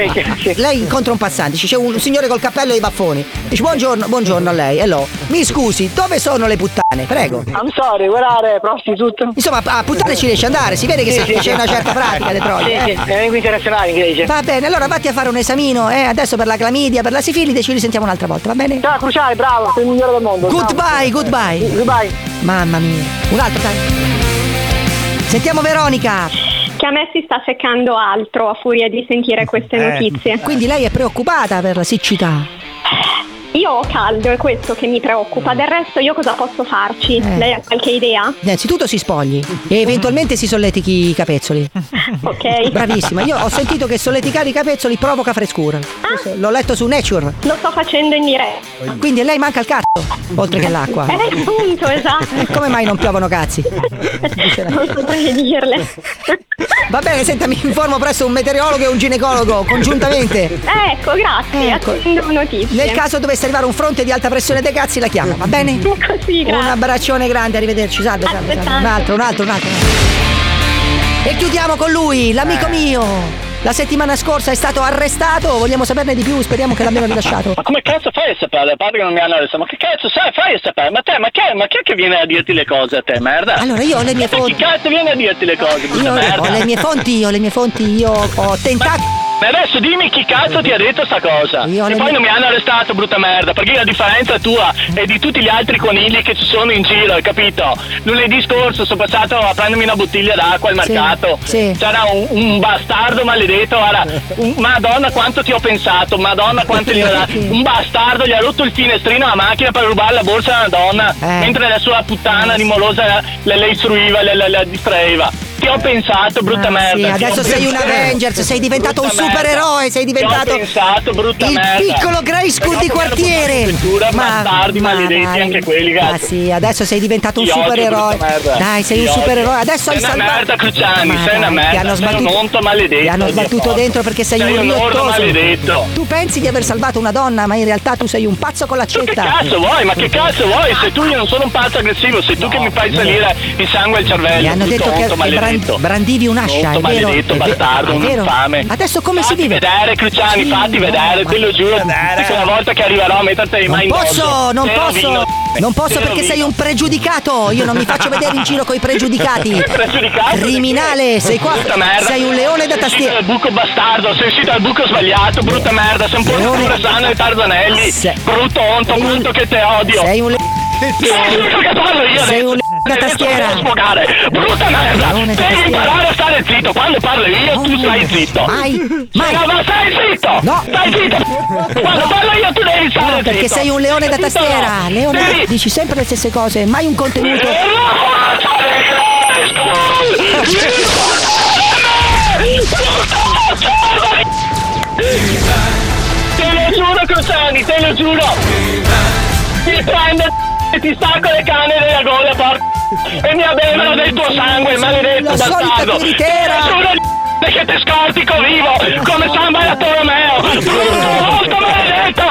Lei incontra un passante, c'è un signore col cappello e i baffoni. Dice buongiorno, buongiorno a lei, hello. Mi scusi, dove sono le puttane? Prego. I'm sorry, guardare prostitute. Insomma, a puttane ci riesce ad andare, si vede che sì, sì, c'è sì. una certa pratica le troie. Sì, eh. sì, è lingua internazionale inglese. Va bene, allora vatti a fare un esamino, eh, adesso per la clamidia, per la sifilide, ci risentiamo un'altra volta, va bene? Ciao, cruciale, bravo, sei il migliore del mondo. Goodbye, bravo. Goodbye. Goodbye. Mamma mia. Un altro time. Sentiamo Veronica. Che a me si sta seccando altro a furia di sentire queste notizie. Quindi lei è preoccupata per la siccità? Io ho caldo, è questo che mi preoccupa. Del resto io cosa posso farci? Eh. Lei ha qualche idea? Innanzitutto si spogli e eventualmente si solletichi i capezzoli. Ok. Bravissima, io ho sentito che solleticare i capezzoli provoca frescura. Ah. L'ho letto su Nature. Lo sto facendo in diretta. Quindi lei manca il cazzo, oltre che l'acqua. Eh, punto, esatto. Come mai non piovono cazzi? Non saprei dirle. Va bene, senta, mi informo presso un meteorologo e un ginecologo, congiuntamente. Ecco, grazie, ecco. Attendo notizie. Nel caso dovesse arrivare un fronte di alta pressione dei cazzi la chiama, va bene? Così, grazie. Un abbraccione grande, arrivederci, salve, salve, salve. Un altro, un altro, un altro. E chiudiamo con lui, l'amico eh. mio. La settimana scorsa è stato arrestato, vogliamo saperne di più, speriamo che l'abbiano rilasciato. Ma come cazzo fai a sapere? A parte che non mi hanno arrestato, ma che cazzo sai? Fai a sapere? Ma te, ma chi è, ma chi è che viene a dirti le cose a te, merda? Allora io ho le mie fonti. Chi cazzo viene a dirti le cose? Io ho, ho le mie fonti, io ho le mie fonti, io ho tentato. Ma adesso dimmi chi cazzo ti ha detto sta cosa. Io e poi mi... non mi hanno arrestato, brutta merda, perché la differenza tua e di tutti gli altri conigli che ci sono in giro, hai capito? Lunedì scorso sono passato a prendermi una bottiglia d'acqua al mercato, sì, sì. C'era un, un bastardo maledetto, guarda, un, madonna quanto ti ho pensato, madonna quanto gli ho... Un bastardo gli ha rotto il finestrino alla macchina per rubare la borsa a una donna, eh. mentre la sua puttana rimolosa la, la istruiva, la, la, la distraeva. Ti ho pensato, brutta ah, merda. Sì, adesso sei un Avengers, sei diventato brutta un supereroe, merda. sei diventato. Ti ho pensato, brutta il merda. piccolo Grey School di quartiere. Cultura, ma bastardi, ma maledetti, dai. anche quelli, cazzo. Ma sì, adesso sei diventato un supereroe. Dai, sei un supereroe. Adesso sei hai salvato. Sei una merda, Cruciani, sei una merda. Ti hanno sbattuto, sei un onto maledetto. Ti hanno sbattuto dentro perché sei, sei un riottoso. maledetto. Tu pensi di aver salvato una donna, ma in realtà tu sei un pazzo con l'accetta. Che cazzo vuoi? Ma che cazzo vuoi? Se tu, io non sono un pazzo aggressivo, sei tu che mi fai salire il sangue al cervello. Mi hanno detto che brandivi un'ascia, è vero, maledetto, è bastardo, è vero. infame. Adesso come fatti si vive? Fatti vedere, Cruciani, sì, fatti no, vedere, te lo giuro. Vedere. Una volta che arriverò, metterti le mani in posso, non posso, non posso. Non posso perché sei un pregiudicato. Io non mi faccio vedere in giro coi pregiudicati. Pregiudicato? Criminale, sei qua. Merda. Sei un leone da tastiera. Sei uscito dal buco bastardo, sei uscito dal buco sbagliato, brutta merda. Sei un po' di Rosano e Tarzanelli. Se... Brutto onto, brutto che te odio. Sei un leone. Sei un da tastiera. Brutta merda. Devi imparare a stare zitto. Quando parlo io tu stai zitto. Mai. Mai. Ma stai zitto. No. Stai zitto. Quando parlo io tu devi stare zitto. Perché sei un leone da tastiera. Leone, dici sempre le stesse cose. Mai un contenuto. Te lo giuro, Crociani, te lo giuro. Ti prendo... Ti stacco le canne della gola, porca, e mi abbevano del tuo sangue, maledetto bastardo. Sono il che te scortico vivo come San Bartolomeo. Brutto, maledetto,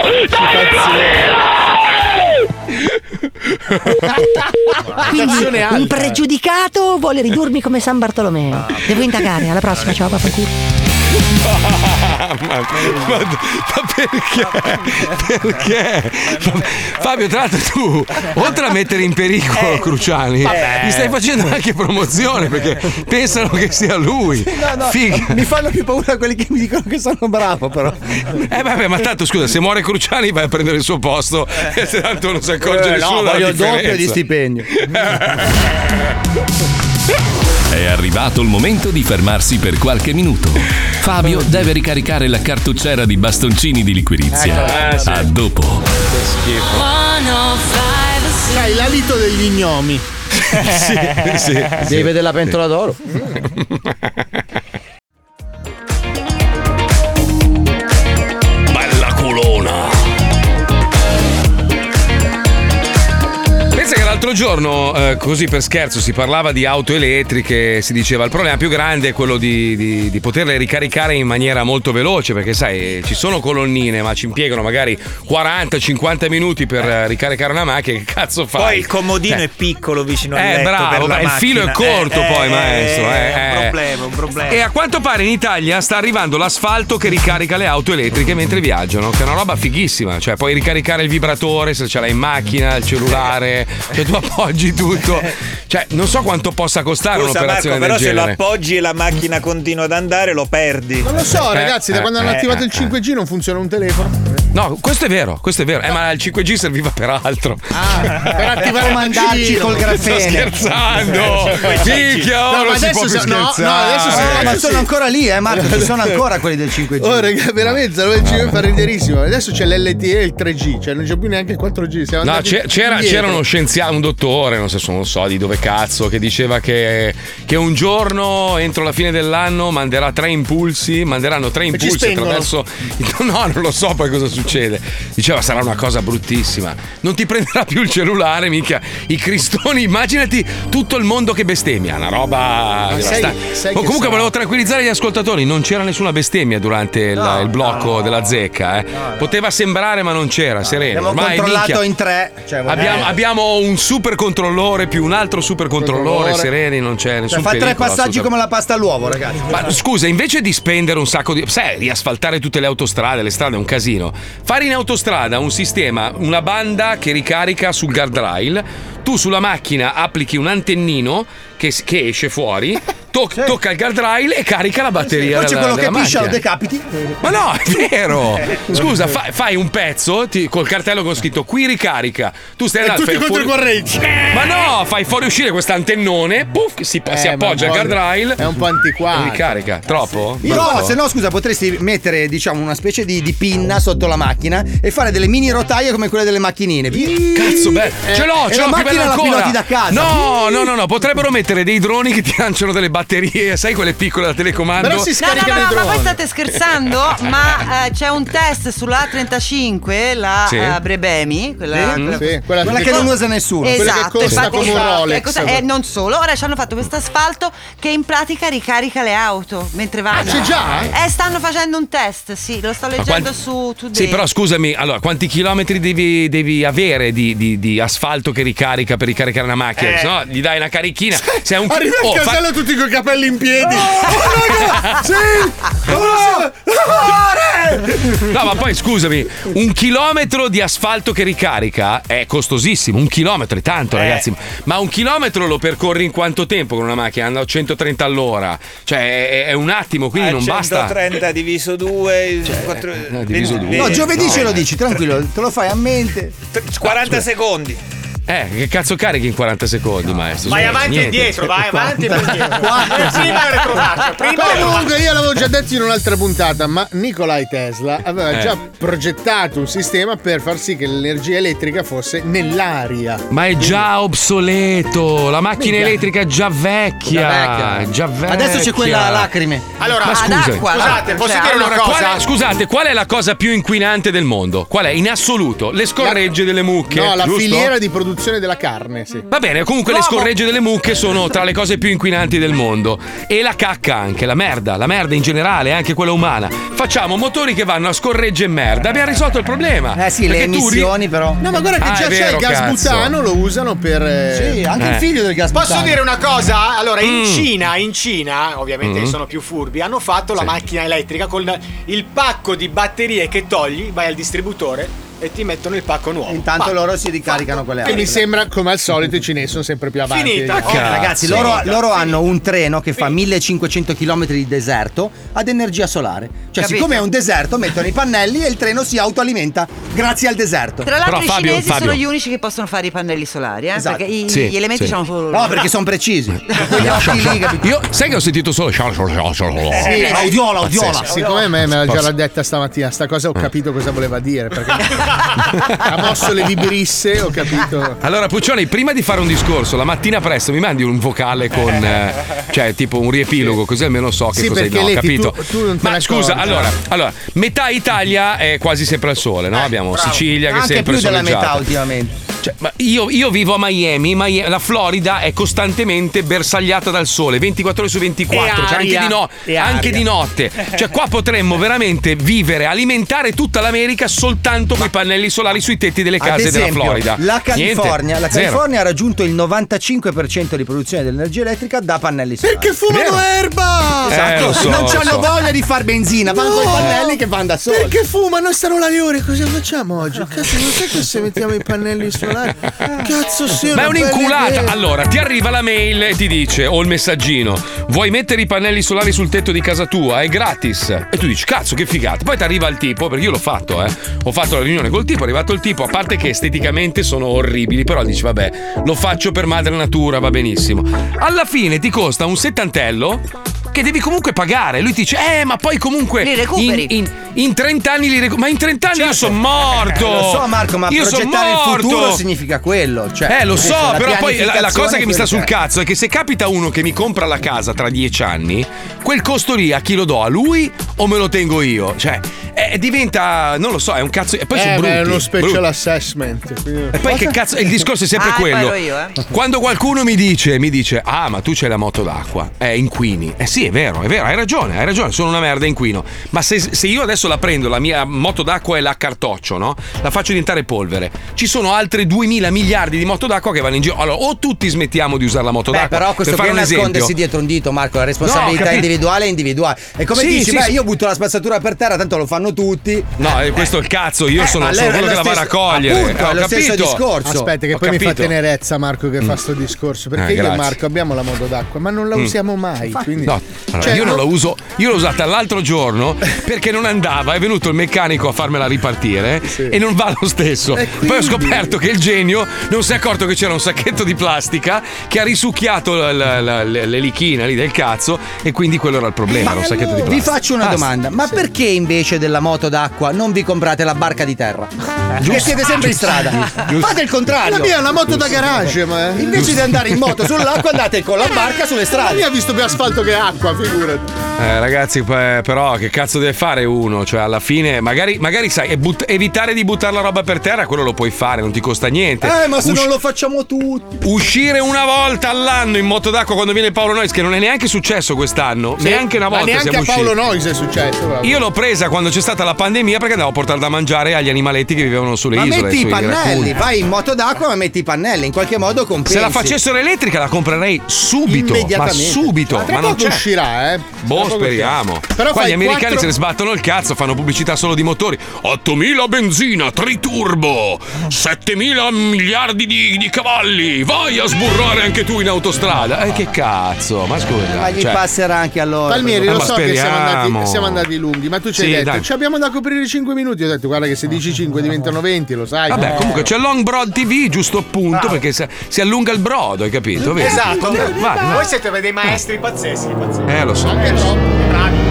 dai, morire. Un pregiudicato vuole ridurmi come San Bartolomeo. Devo indagare, alla prossima, ciao, vaffanculo. Ma, ma, ma, ma perché? Perché? Fabio, tra l'altro tu, oltre a mettere in pericolo eh, Cruciani, vabbè. gli stai facendo anche promozione perché pensano che sia lui. No, no, Figa. Mi fanno più paura quelli che mi dicono che sono bravo, però. Eh vabbè, ma tanto scusa, se muore Cruciani vai a prendere il suo posto e se tanto non si accorge eh, nessuno. No, voglio il doppio di stipendio. È arrivato il momento di fermarsi per qualche minuto. Fabio deve ricaricare la cartucciera di bastoncini di liquirizia. Eh, sì. A dopo. Che schifo. Dai, l'alito degli gnomi. Sì, sì. Devi sì. vedere la pentola d'oro. Bella culona. L'altro giorno, eh, così per scherzo, si parlava di auto elettriche, si diceva il problema più grande è quello di, di, di poterle ricaricare in maniera molto veloce, perché sai, ci sono colonnine, ma ci impiegano magari quaranta cinquanta minuti per eh. ricaricare una macchina, che cazzo fai? Poi il comodino eh. è piccolo vicino al eh, letto bravo, per la macchina. Il filo è corto eh, poi, eh, maestro. Eh, è un problema, un problema. E a quanto pare in Italia sta arrivando l'asfalto che ricarica le auto elettriche mentre viaggiano, che è una roba fighissima, cioè puoi ricaricare il vibratore se ce l'hai in macchina, il cellulare... Eh. Tu appoggi tutto, cioè non so quanto possa costare. Scusa, un'operazione Marco, del genere. Però se lo appoggi e la macchina continua ad andare lo perdi. Non lo so, eh, ragazzi, eh, da quando eh, hanno attivato eh, il cinque G non funziona un telefono. No, questo è vero, questo è vero. Eh, ma il cinque G serviva per altro. Ah, per attivare un mandarci col grafene. Sto scherzando. Minchia, no, ma adesso si no, no, adesso si eh, ma sono sì. ancora lì, eh, Marco, ci sono ancora quelli del cinque G. Oh, raga, veramente, lo cinque G fa riderissimo. Adesso c'è l'L T E e il tre G, cioè non c'è più neanche il quattro G. Siamo no, c'era, c'era uno scienziato, un dottore, non so, non so di dove cazzo, che diceva che, che un giorno entro la fine dell'anno manderà tre impulsi, manderanno tre impulsi attraverso no, non lo so poi cosa succede. Succede. Diceva sarà una cosa bruttissima. Non ti prenderà più il cellulare, mica i cristoni. Immaginati tutto il mondo che bestemmia, una roba. Sei, sta... sei comunque sei. volevo tranquillizzare gli ascoltatori. Non c'era nessuna bestemmia durante no, il, il blocco no, no, della zecca. Eh. No, no. Poteva sembrare, ma non c'era. No, sereno. Abbiamo ormai, controllato minchia, in tre. Cioè, abbiamo, abbiamo un super controllore più un altro super controllore. Sereni, non c'è nessun cioè, fa pericolo, tre passaggi come la pasta all'uovo, ragazzi. Ma scusa, invece di spendere un sacco di, sai, riasfaltare tutte le autostrade, le strade è un casino. Fare in autostrada un sistema, una banda che ricarica sul guardrail, tu sulla macchina applichi un antennino che, che esce fuori, toc, sì. tocca il guardrail e carica la batteria. Poi c'è quello che piscia o decapiti. Ma no, è vero. Scusa, fa, fai un pezzo ti, col cartello con scritto qui ricarica. Tu stai andando tutti contro i correnti. Ma no, fai fuori uscire quest'antennone, puff, si, eh, si appoggia al guardrail. È un po' antiquato. Ricarica, troppo? Sì. No, se no, scusa, potresti mettere, diciamo, una specie di, di pinna sotto la macchina e fare delle mini rotaie come quelle delle macchinine. Cazzo, bello. Eh, ce l'ho, ce l'ho più bella ancora. Piloti da casa. No, no, no, no, potrebbero mettere dei droni che ti lanciano delle batterie, sai quelle piccole da telecomando. Però si scarica no, no, no, no, ma voi state scherzando, ma eh, c'è un test sulla A trentacinque, la sì. uh, Brebemi, quella, sì, quella, sì, quella, quella che non usa nessuno, esatto, quella che costa come un Rolex. E eh, non solo, ora ci hanno fatto questo asfalto che in pratica ricarica le auto mentre vanno. Ah, c'è già? Eh? Eh, stanno facendo un test, sì, lo sto leggendo quanti, su Today. Sì, però scusami, allora quanti chilometri devi, devi avere di, di, di asfalto che ricarica per ricaricare una macchina? Eh. Se no, gli dai una carichina. Sei un arriva oh, il casello fa... tutti con i capelli in piedi. Oh, sì! Oh! No, ma poi scusami, un chilometro di asfalto che ricarica è costosissimo. Un chilometro è tanto, eh. ragazzi. Ma un chilometro lo percorri in quanto tempo con una macchina? Andando a centotrenta all'ora. Cioè, è un attimo, quindi ah, non basta. centotrenta diviso due, cioè, quattro, no, diviso venti, due. No, giovedì no, ce lo dici, tranquillo, te lo fai a mente. quaranta ah, secondi. Eh, che cazzo carichi in quaranta secondi, no, maestro? Vai avanti niente. e indietro, vai avanti e indietro. Prima retrofaccia, prima comunque io l'avevo già detto in un'altra puntata, ma Nikolai Tesla aveva eh. già progettato un sistema per far sì che l'energia elettrica fosse nell'aria. Ma è già obsoleto, la macchina Mica. elettrica è già vecchia, vecchia. già vecchia. Adesso c'è quella a lacrime. Allora, ma scusa, acqua, scusate, posso cioè, dire allora, una cosa? Qual è, scusate, qual è la cosa più inquinante del mondo? Qual è? In assoluto, le scorregge la... delle mucche. No, la giusto? filiera di produzione della carne, sì. Va bene, comunque L'uomo. le scorregge delle mucche sono tra le cose più inquinanti del mondo. E la cacca anche, la merda, la merda in generale, anche quella umana. Facciamo motori che vanno a scorregge e merda. Abbiamo risolto il problema. Eh sì, perché le emissioni ri... però. No, ma guarda che ah, già vero, c'è il gas cazzo. butano, lo usano per Sì, anche eh. il figlio del gas butano. Posso dire una cosa? Allora, in mm. Cina, in Cina, ovviamente mm. sono più furbi, hanno fatto sì. la macchina elettrica con il pacco di batterie che togli, vai al distributore e ti mettono il pacco nuovo. Intanto Pac- loro si ricaricano Pac- con le altre. E mi sembra come al solito i cinesi sono sempre più avanti. Finita. Oh, ragazzi, loro, finita, loro finita. hanno un treno che finita. fa millecinquecento chilometri di deserto ad energia solare. Cioè, Capito? siccome è un deserto, mettono i pannelli e il treno si autoalimenta grazie al deserto. Tra l'altro, Però, i Fabio, cinesi Fabio. sono gli unici che possono fare i pannelli solari. Eh? Esatto. Perché sì, gli elementi sì. sono solo loro. No, perché sono precisi. Io sai che ho sentito solo Audiola, audiola. Siccome me l'ha già detta stamattina, sta cosa ho capito cosa voleva dire. Perché ha mosso le vibrisse, ho capito. Allora Puccioni, prima di fare un discorso la mattina presto mi mandi un vocale con eh, cioè tipo un riepilogo, così almeno so che sì, cosa hai no, Leti, capito tu, tu non te ma scusa allora, allora metà Italia è quasi sempre al sole, no? Eh, abbiamo bravo. Sicilia che è sempre soleggiata, anche più della metà ultimamente. Cioè, ma io, io vivo a Miami, Miami, la Florida è costantemente bersagliata dal sole ventiquattro ore su ventiquattro, cioè anche, di, no, anche di notte. Cioè qua potremmo veramente vivere, alimentare tutta l'America soltanto con i pannelli solari sui tetti delle case. Ad esempio, della Florida. La California, la California ha raggiunto il novantacinque per cento di produzione dell'energia elettrica da pannelli solari. Perché fumano erba! Esatto, eh, so, non hanno so. voglia di far benzina, vanno no, con i pannelli che vanno da soli. Perché fumano e stanno là le ore, cosa facciamo oggi? Cazzo, non sai che se mettiamo i pannelli solari? Cazzo, sì, ma è un'inculata. Allora ti arriva la mail e ti dice o il messaggino: vuoi mettere i pannelli solari sul tetto di casa tua? È gratis. E tu dici cazzo che figata. Poi ti arriva il tipo, perché io l'ho fatto, eh. Ho fatto la riunione col tipo, è arrivato il tipo, a parte che esteticamente sono orribili, però dici vabbè, lo faccio per madre natura, va benissimo. Alla fine ti costa un settantello che devi comunque pagare. Lui ti dice eh ma poi comunque li recuperi in, in, in trenta anni li recuperi. Ma in trenta anni certo. io sono morto. Lo so Marco, ma io progettare il futuro significa quello, cioè, eh lo so, detto, però la poi la, la cosa che mi sta sul cazzo è che se capita uno che mi compra la casa tra dieci anni, quel costo lì a chi lo do, a lui o me lo tengo io? Cioè eh, diventa, non lo so, è un cazzo. E poi eh, sono brutti, è uno special brutti. assessment. Quindi... E poi cosa? Che cazzo, il discorso è sempre ah, quello. Io, eh. Quando qualcuno mi dice, mi dice ah ma tu c'hai la moto d'acqua, eh inquini. Eh sì è vero, è vero, hai ragione, hai ragione, sono una merda, inquino. Ma se, se io adesso la prendo, la mia moto d'acqua e la cartoccio, no? La faccio diventare polvere. Ci sono altre duemila miliardi di moto d'acqua che vanno in giro. Allora, o tutti smettiamo di usare la moto Beh, d'acqua. Però questo per non nascondersi dietro un dito, Marco. La responsabilità no, individuale è individuale. È come sì, dici, sì, beh, sì. io butto la spazzatura per terra, tanto lo fanno tutti. tutti. No, eh, questo è il cazzo, io eh, sono, sono quello che la va a raccogliere. Appunto, eh, è lo stesso discorso. Aspetta, che ho poi capito. Mi fa tenerezza Marco che mm. fa sto discorso. Perché eh, io grazie. e Marco abbiamo la moto d'acqua, ma non la mm. usiamo mai. Quindi... No, allora, cioè, io non la uso, io l'ho usata l'altro giorno perché non andava, è venuto il meccanico a farmela ripartire sì. e non va lo stesso. Eh, quindi... Poi ho scoperto che il genio non si è accorto che c'era un sacchetto di plastica che ha risucchiato la, la, la, la, l'elichina lì del cazzo, e quindi quello era il problema. Era un sacchetto di plastica. Vi faccio una ah, domanda: ma sì. perché invece della moto d'acqua non vi comprate la barca di terra? Giusto, che siete sempre in strada. Giusto. Fate il contrario. La mia è una moto giusto. da garage, ma invece giusto. di andare in moto sull'acqua andate con la barca sulle strade. La mia ha visto più asfalto che acqua, figurati. Eh, ragazzi, però che cazzo deve fare uno? Cioè, alla fine, magari, magari sai, but- evitare di buttare la roba per terra, quello lo puoi fare, non ti costa niente. Eh, ma se Usci- non lo facciamo tutti. Uscire una volta all'anno in moto d'acqua quando viene Paolo Noise, che non è neanche successo quest'anno, sì. neanche una volta. Ma neanche siamo a Paolo usciti. Noise è successo. Bravo. Io l'ho presa quando c'è stata la pandemia perché andavo a portare da mangiare agli animaletti che vivevano sulle ma isole. Ma metti i pannelli, vai in moto d'acqua, ma metti i pannelli, in qualche modo compensi. Se la facessero elettrica la comprerei subito, ma subito. Ma, ma non c'è. uscirà, eh. Boh, speriamo. Però qua gli americani quattro... se ne sbattono il cazzo, fanno pubblicità solo di motori. ottomila benzina, triturbo, settemila miliardi di, di cavalli. Vai a sburrare anche tu in autostrada. Eh, che cazzo, ma scusa. Ma gli cioè... passerà anche a loro. Palmieri, lo ma so speriamo. che siamo andati, siamo andati lunghi, ma tu ci hai sì, detto dai. ci abbiamo da coprire cinque minuti. Ho detto, guarda che se dici cinque diventano venti, lo sai. Vabbè, no. comunque c'è Long Broad T V, giusto appunto, ah. perché si, si allunga il brodo, hai capito? Vedi? Esatto. Vedi? Vedi? Vai, vai. Voi siete dei maestri pazzeschi, pazzeschi. Eh, lo so. Eh, so. Bravi.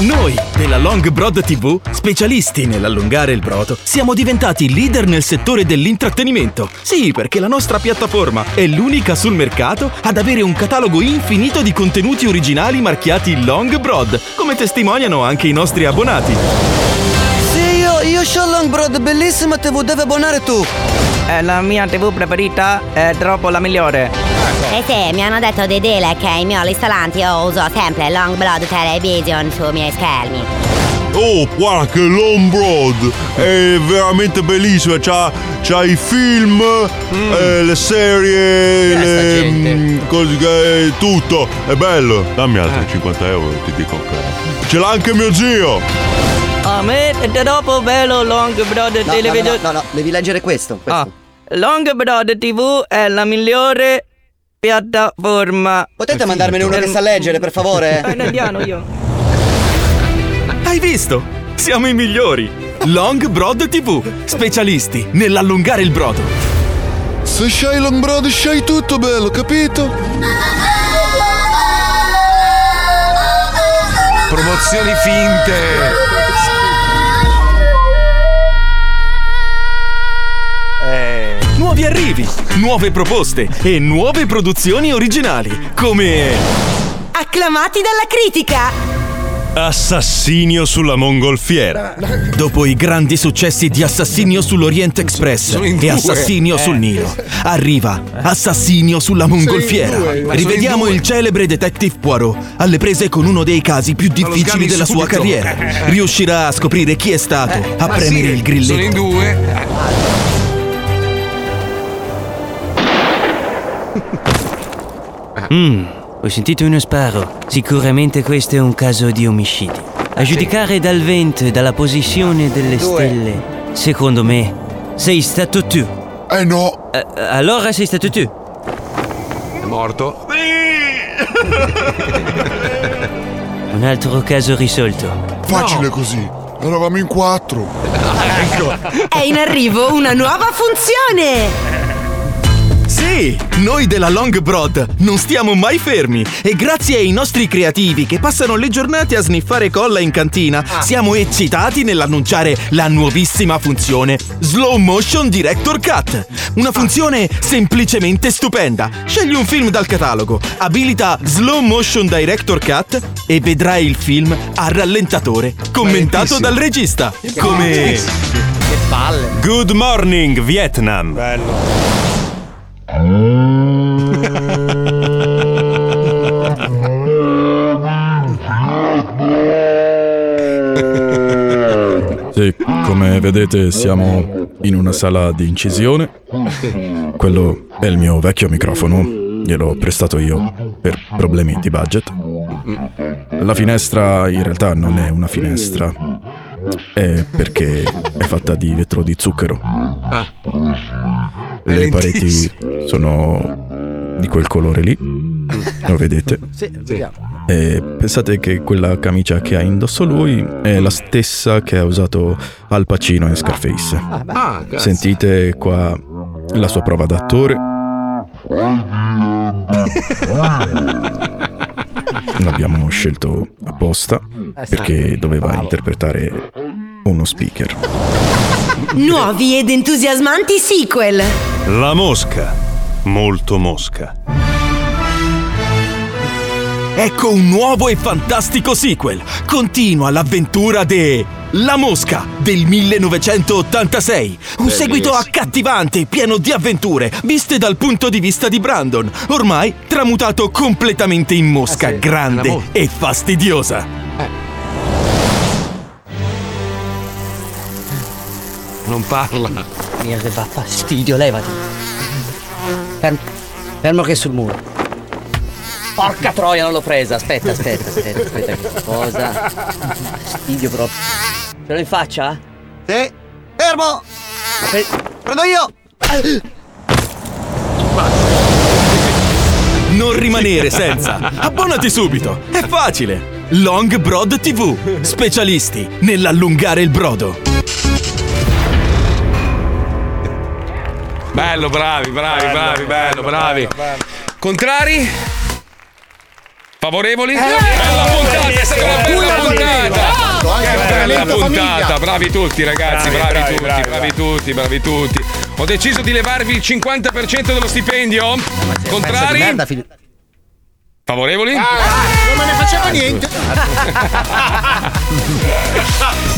Noi della Long Broad T V, specialisti nell'allungare il brodo, siamo diventati leader nel settore dell'intrattenimento. Sì, perché la nostra piattaforma è l'unica sul mercato ad avere un catalogo infinito di contenuti originali marchiati Long Broad, come testimoniano anche i nostri abbonati. Sì, io, io c'ho Long Broad, bellissima tivù, deve abbonare tu. La mia tivù preferita è troppo la migliore. Eh sì, mi hanno detto di dire che i miei ristoranti io uso sempre Long Broad Television sui miei schermi. Oh, guarda che Long Broad è veramente bellissima. C'ha, c'ha i film, mm. eh, le serie, le, mh, così, eh, tutto. È bello. Dammi altri eh. cinquanta euro, ti dico che... Ce l'ha anche mio zio. A me è troppo bello Long Broad no, Television. No no, no, no, devi leggere questo. questo. Ah. Long Broad T V è la migliore piattaforma. Potete mandarmene uno che sa leggere, per favore? È in indiano io. Hai visto? Siamo i migliori. Long Broad T V, specialisti nell'allungare il brodo. Se c'hai Long Broad, c'hai tutto bello, capito? Promozioni finte. Nuovi arrivi, nuove proposte e nuove produzioni originali, come acclamati dalla critica, Assassinio sulla Mongolfiera. Dopo i grandi successi di Assassinio sull'Oriente Express e Assassinio eh. sul Nilo, arriva Assassinio sulla Mongolfiera. Rivediamo il celebre detective Poirot alle prese con uno dei casi più difficili della sua carriera. Riuscirà a scoprire chi è stato a premere il grilletto. Sono in due. Mmm, ho sentito uno sparo. Sicuramente questo è un caso di omicidi. A giudicare dal vento e dalla posizione delle stelle, secondo me sei stato tu. Eh no! A- allora sei stato tu. È morto? Sì! Un altro caso risolto. Facile no. così. Eravamo in quattro. Ah, ecco. È in arrivo una nuova funzione. Sì, noi della Long Broad non stiamo mai fermi e grazie ai nostri creativi che passano le giornate a sniffare colla in cantina, ah. siamo eccitati nell'annunciare la nuovissima funzione Slow Motion Director Cut. Una funzione semplicemente stupenda. Scegli un film dal catalogo, abilita Slow Motion Director Cut e vedrai il film a rallentatore, commentato dal regista. Come... Che palle! Good Morning Vietnam. Bello. Sì, come vedete siamo in una sala di incisione. Quello è il mio vecchio microfono gliel'ho prestato io per problemi di budget. La finestra in realtà non è una finestra, è perché è fatta di vetro di zucchero. Ah. Le pareti sono di quel colore lì, lo vedete? Sì, vediamo. E pensate che quella camicia che ha indosso lui è la stessa che ha usato Al Pacino in Scarface. Ah, sentite qua la sua prova d'attore. L'abbiamo scelto apposta perché doveva interpretare uno speaker. Nuovi ed entusiasmanti sequel. La Mosca, molto mosca. Ecco un nuovo e fantastico sequel. Continua l'avventura de La Mosca del millenovecentottantasei. Un Bellissimo. Seguito accattivante, pieno di avventure, viste dal punto di vista di Brandon, ormai tramutato completamente in mosca ah, sì. grande mo- e fastidiosa. Eh. Non parla. Mi aveva fastidio, levati. Fermo, fermo che è sul muro. Porca troia, non l'ho presa. Aspetta, aspetta, aspetta, aspetta. Che cosa? Fastidio proprio. Ce l'ho in faccia? Sì. Fermo! Pre- Prendo io! Non rimanere senza. Abbonati subito. È facile. Long Broad ti vu. Specialisti nell'allungare il brodo. Bello, bravi, bravi, bravi, bravi, bello, bello, bravi. Bello, bello. Contrari? Favorevoli? Eh, bella puntata, è stata una bella puntata! Che bella puntata! Bravi tutti ragazzi, bravi, bravi, bravi, tutti, bravi, bravi tutti, bravi tutti. Ho deciso di levarvi il cinquanta per cento dello stipendio. Contrari? Favorevoli? Ah, non me ne faceva niente.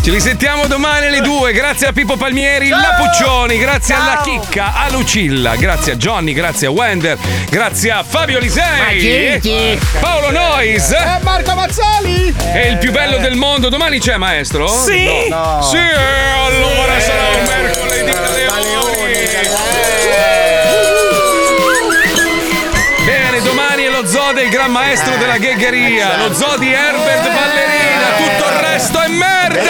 Ci risentiamo domani alle due. Grazie a Pippo Palmieri, ciao. La Puccioni, grazie ciao. Alla Chicca, a Lucilla, grazie a Johnny, grazie a Wender, grazie a Fabio Alisei, Paolo Noise e Marco Mazzoli. È il più bello del mondo. Domani c'è, maestro? Sì. No, no. Sì, allora sì. Sarà un mercoledì da leoni. Zoo del gran maestro della ghegheria, lo zoo di Herbert ballerina, tutto il resto è merda.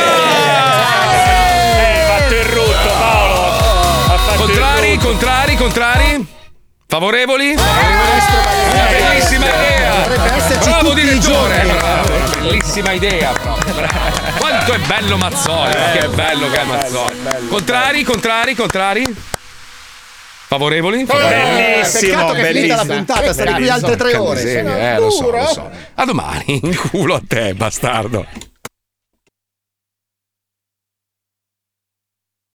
Ha fatto il rutto Paolo. Contrari, contrari, contrari. Favorevoli? Una bellissima idea. Bravo direttore, bellissima idea. Quanto è bello Mazzoli, che bello che è Mazzoli. Contrari, contrari, contrari. Favorevoli? Bellissimo, peccato che è finita la puntata, stare qui altre tre ore. Miseria, eh, lo so, lo so. A domani, in culo a te, bastardo.